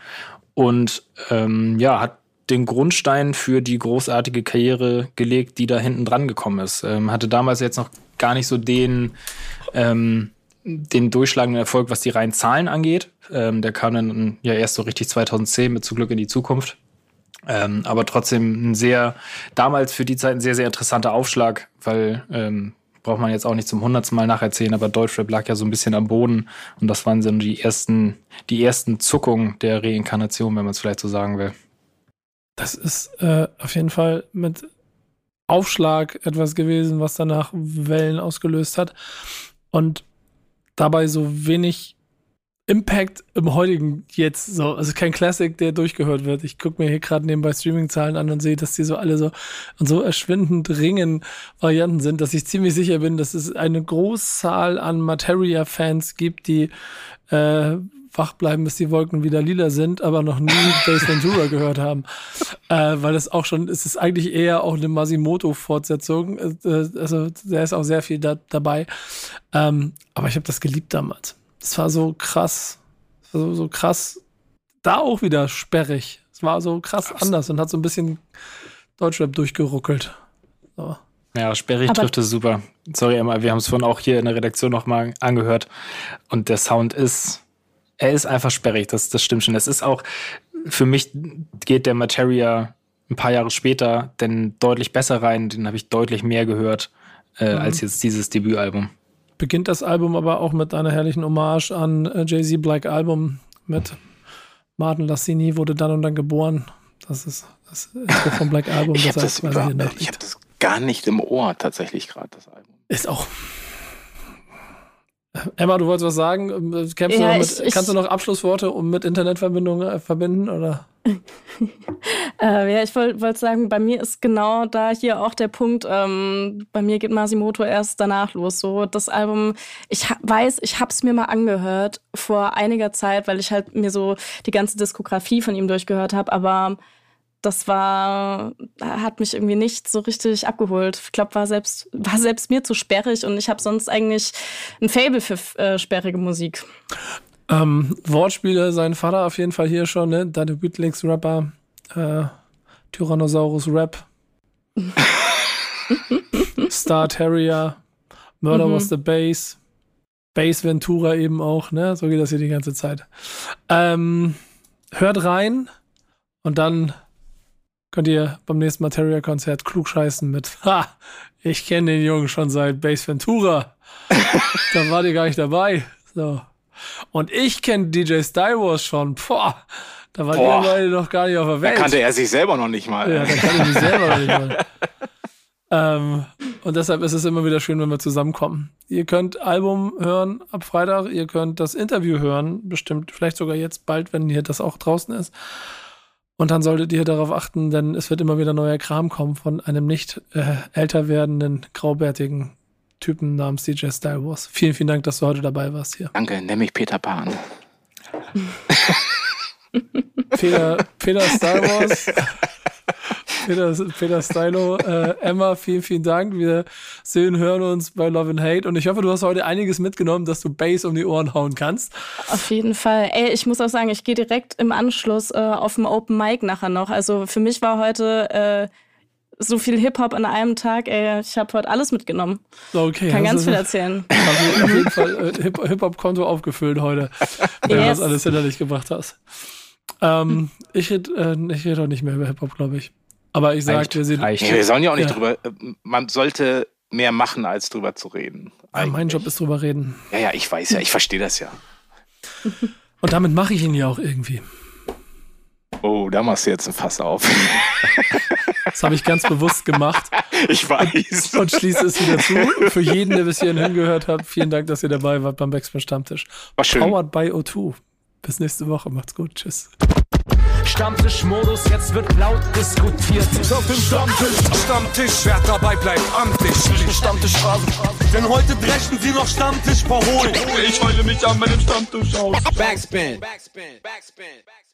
Und ähm, ja, hat den Grundstein für die großartige Karriere gelegt, die da hinten dran gekommen ist. Ähm, hatte damals jetzt noch gar nicht so den, ähm, den durchschlagenden Erfolg, was die reinen Zahlen angeht. Ähm, der kam dann ja erst so richtig zweitausendzehn mit Zu Glück in die Zukunft. Ähm, aber trotzdem ein sehr, damals für die Zeit ein sehr, sehr interessanter Aufschlag, weil ähm, braucht man jetzt auch nicht zum hundertsten Mal nacherzählen, aber Deutschrap lag ja so ein bisschen am Boden und das waren dann die ersten, die ersten Zuckungen der Reinkarnation, wenn man es vielleicht so sagen will. Das ist äh, auf jeden Fall mit Aufschlag etwas gewesen, was danach Wellen ausgelöst hat und dabei so wenig Impact im heutigen jetzt so, also kein Classic, der durchgehört wird. Ich gucke mir hier gerade nebenbei Streaming-Zahlen an und sehe, dass die so alle so und so erschwindend ringen Varianten sind, dass ich ziemlich sicher bin, dass es eine Großzahl an Materia-Fans gibt, die äh, wach bleiben, bis die Wolken wieder lila sind, aber noch nie Bass Ventura gehört haben. Äh, weil es auch schon, es ist eigentlich eher auch eine Masimoto-Fortsetzung. Äh, also da ist auch sehr viel da, dabei. Ähm, aber ich habe das geliebt damals. Das war so krass. Das war so, so krass. Da auch wieder sperrig. Es war so krass anders und hat so ein bisschen Deutschrap durchgeruckelt. So. Ja, sperrig aber trifft es super. Sorry, Emma, wir haben es vorhin auch hier in der Redaktion nochmal angehört. Und der Sound ist Er ist einfach sperrig, das, das stimmt schon. Es ist auch, für mich geht der Materia ein paar Jahre später denn deutlich besser rein. Den habe ich deutlich mehr gehört äh, mhm. als jetzt dieses Debütalbum. Beginnt das Album aber auch mit einer herrlichen Hommage an äh, Jay-Z Black Album mit Martin Lassini wurde dann und dann geboren. Das ist das Intro vom Black Album. Ich habe das, hab das gar nicht im Ohr tatsächlich gerade, das Album. Ist auch... Emma, du wolltest was sagen? Ja, du noch mit, ich, kannst du noch Abschlussworte mit Internetverbindung verbinden? Oder? äh, ja, ich wollte wollt sagen, bei mir ist genau da hier auch der Punkt, ähm, bei mir geht Masimoto erst danach los. So, das Album, ich ha- weiß, ich hab's mir mal angehört vor einiger Zeit, weil ich halt mir so die ganze Diskografie von ihm durchgehört habe, aber das war, hat mich irgendwie nicht so richtig abgeholt. Ich glaube, war selbst, war selbst mir zu sperrig und ich habe sonst eigentlich ein Faible für äh, sperrige Musik. Ähm, Wortspiele, sein Vater auf jeden Fall hier schon, ne? Da der Beatlinks-Rapper, äh, Tyrannosaurus-Rap, Star Terrier, Murder mhm. was the Bass, Bass Ventura eben auch, ne? So geht das hier die ganze Zeit. Ähm, hört rein und dann könnt ihr beim nächsten Materia-Konzert klugscheißen mit ha, ich kenne den Jungen schon seit Bass Ventura. Da war die gar nicht dabei. So. Und ich kenne D J Stylewarz schon. Boah, da waren Boah. die Leute noch gar nicht auf der Welt. Da kannte er sich selber noch nicht mal. Ja, da kannte er sich selber noch nicht mal. Ähm, und deshalb ist es immer wieder schön, wenn wir zusammenkommen. Ihr könnt Album hören ab Freitag. Ihr könnt das Interview hören. Bestimmt, vielleicht sogar jetzt bald, wenn hier das auch draußen ist. Und dann solltet ihr darauf achten, denn es wird immer wieder neuer Kram kommen von einem nicht äh, älter werdenden, graubärtigen Typen namens D J Stylewarz. Vielen, vielen Dank, dass du heute dabei warst hier. Danke, nenn mich Peter Pan. Peter, Peter Stylewarz, Peter, Peter Stylo, äh, Emma, vielen, vielen Dank. Wir sehen, hören uns bei Love and Hate und ich hoffe, du hast heute einiges mitgenommen, dass du Bass um die Ohren hauen kannst. Auf jeden Fall. Ey, ich muss auch sagen, ich gehe direkt im Anschluss äh, auf dem Open Mic nachher noch. Also für mich war heute... Äh, so viel Hip-Hop an einem Tag, ey, ich habe heute alles mitgenommen. Okay, kann ganz viel erzählen. Auf jeden Fall äh, Hip- Hip-Hop-Konto aufgefüllt heute, wenn yes. du das alles hinter dich gebracht hast. Ähm, ich rede äh, ich red auch nicht mehr über Hip-Hop, glaube ich. Aber ich sage, wir, nee, wir sollen ja auch nicht ja. drüber, man sollte mehr machen, als drüber zu reden. Ja, mein Job ist drüber reden. Ja, ja, ich weiß ja, ich verstehe das ja. Und damit mache ich ihn ja auch irgendwie. Oh, da machst du jetzt ein Fass auf. Das habe ich ganz bewusst gemacht. Ich weiß. Und, und schließe es wieder zu. Für jeden, der bis hierhin hingehört hat, vielen Dank, dass ihr dabei wart beim Backspin Stammtisch. War schön. Powered by O zwei. Bis nächste Woche. Macht's gut. Tschüss. Stammtischmodus, jetzt wird laut diskutiert. Auf dem Stammtisch, Stammtisch, wer dabei bleibt, am Tisch. Stammtischphase, denn heute brechen sie noch Stammtisch verholen. Ich heule mich an meinem Stammtisch aus. Backspin. Backspin. Backspin. Backspin.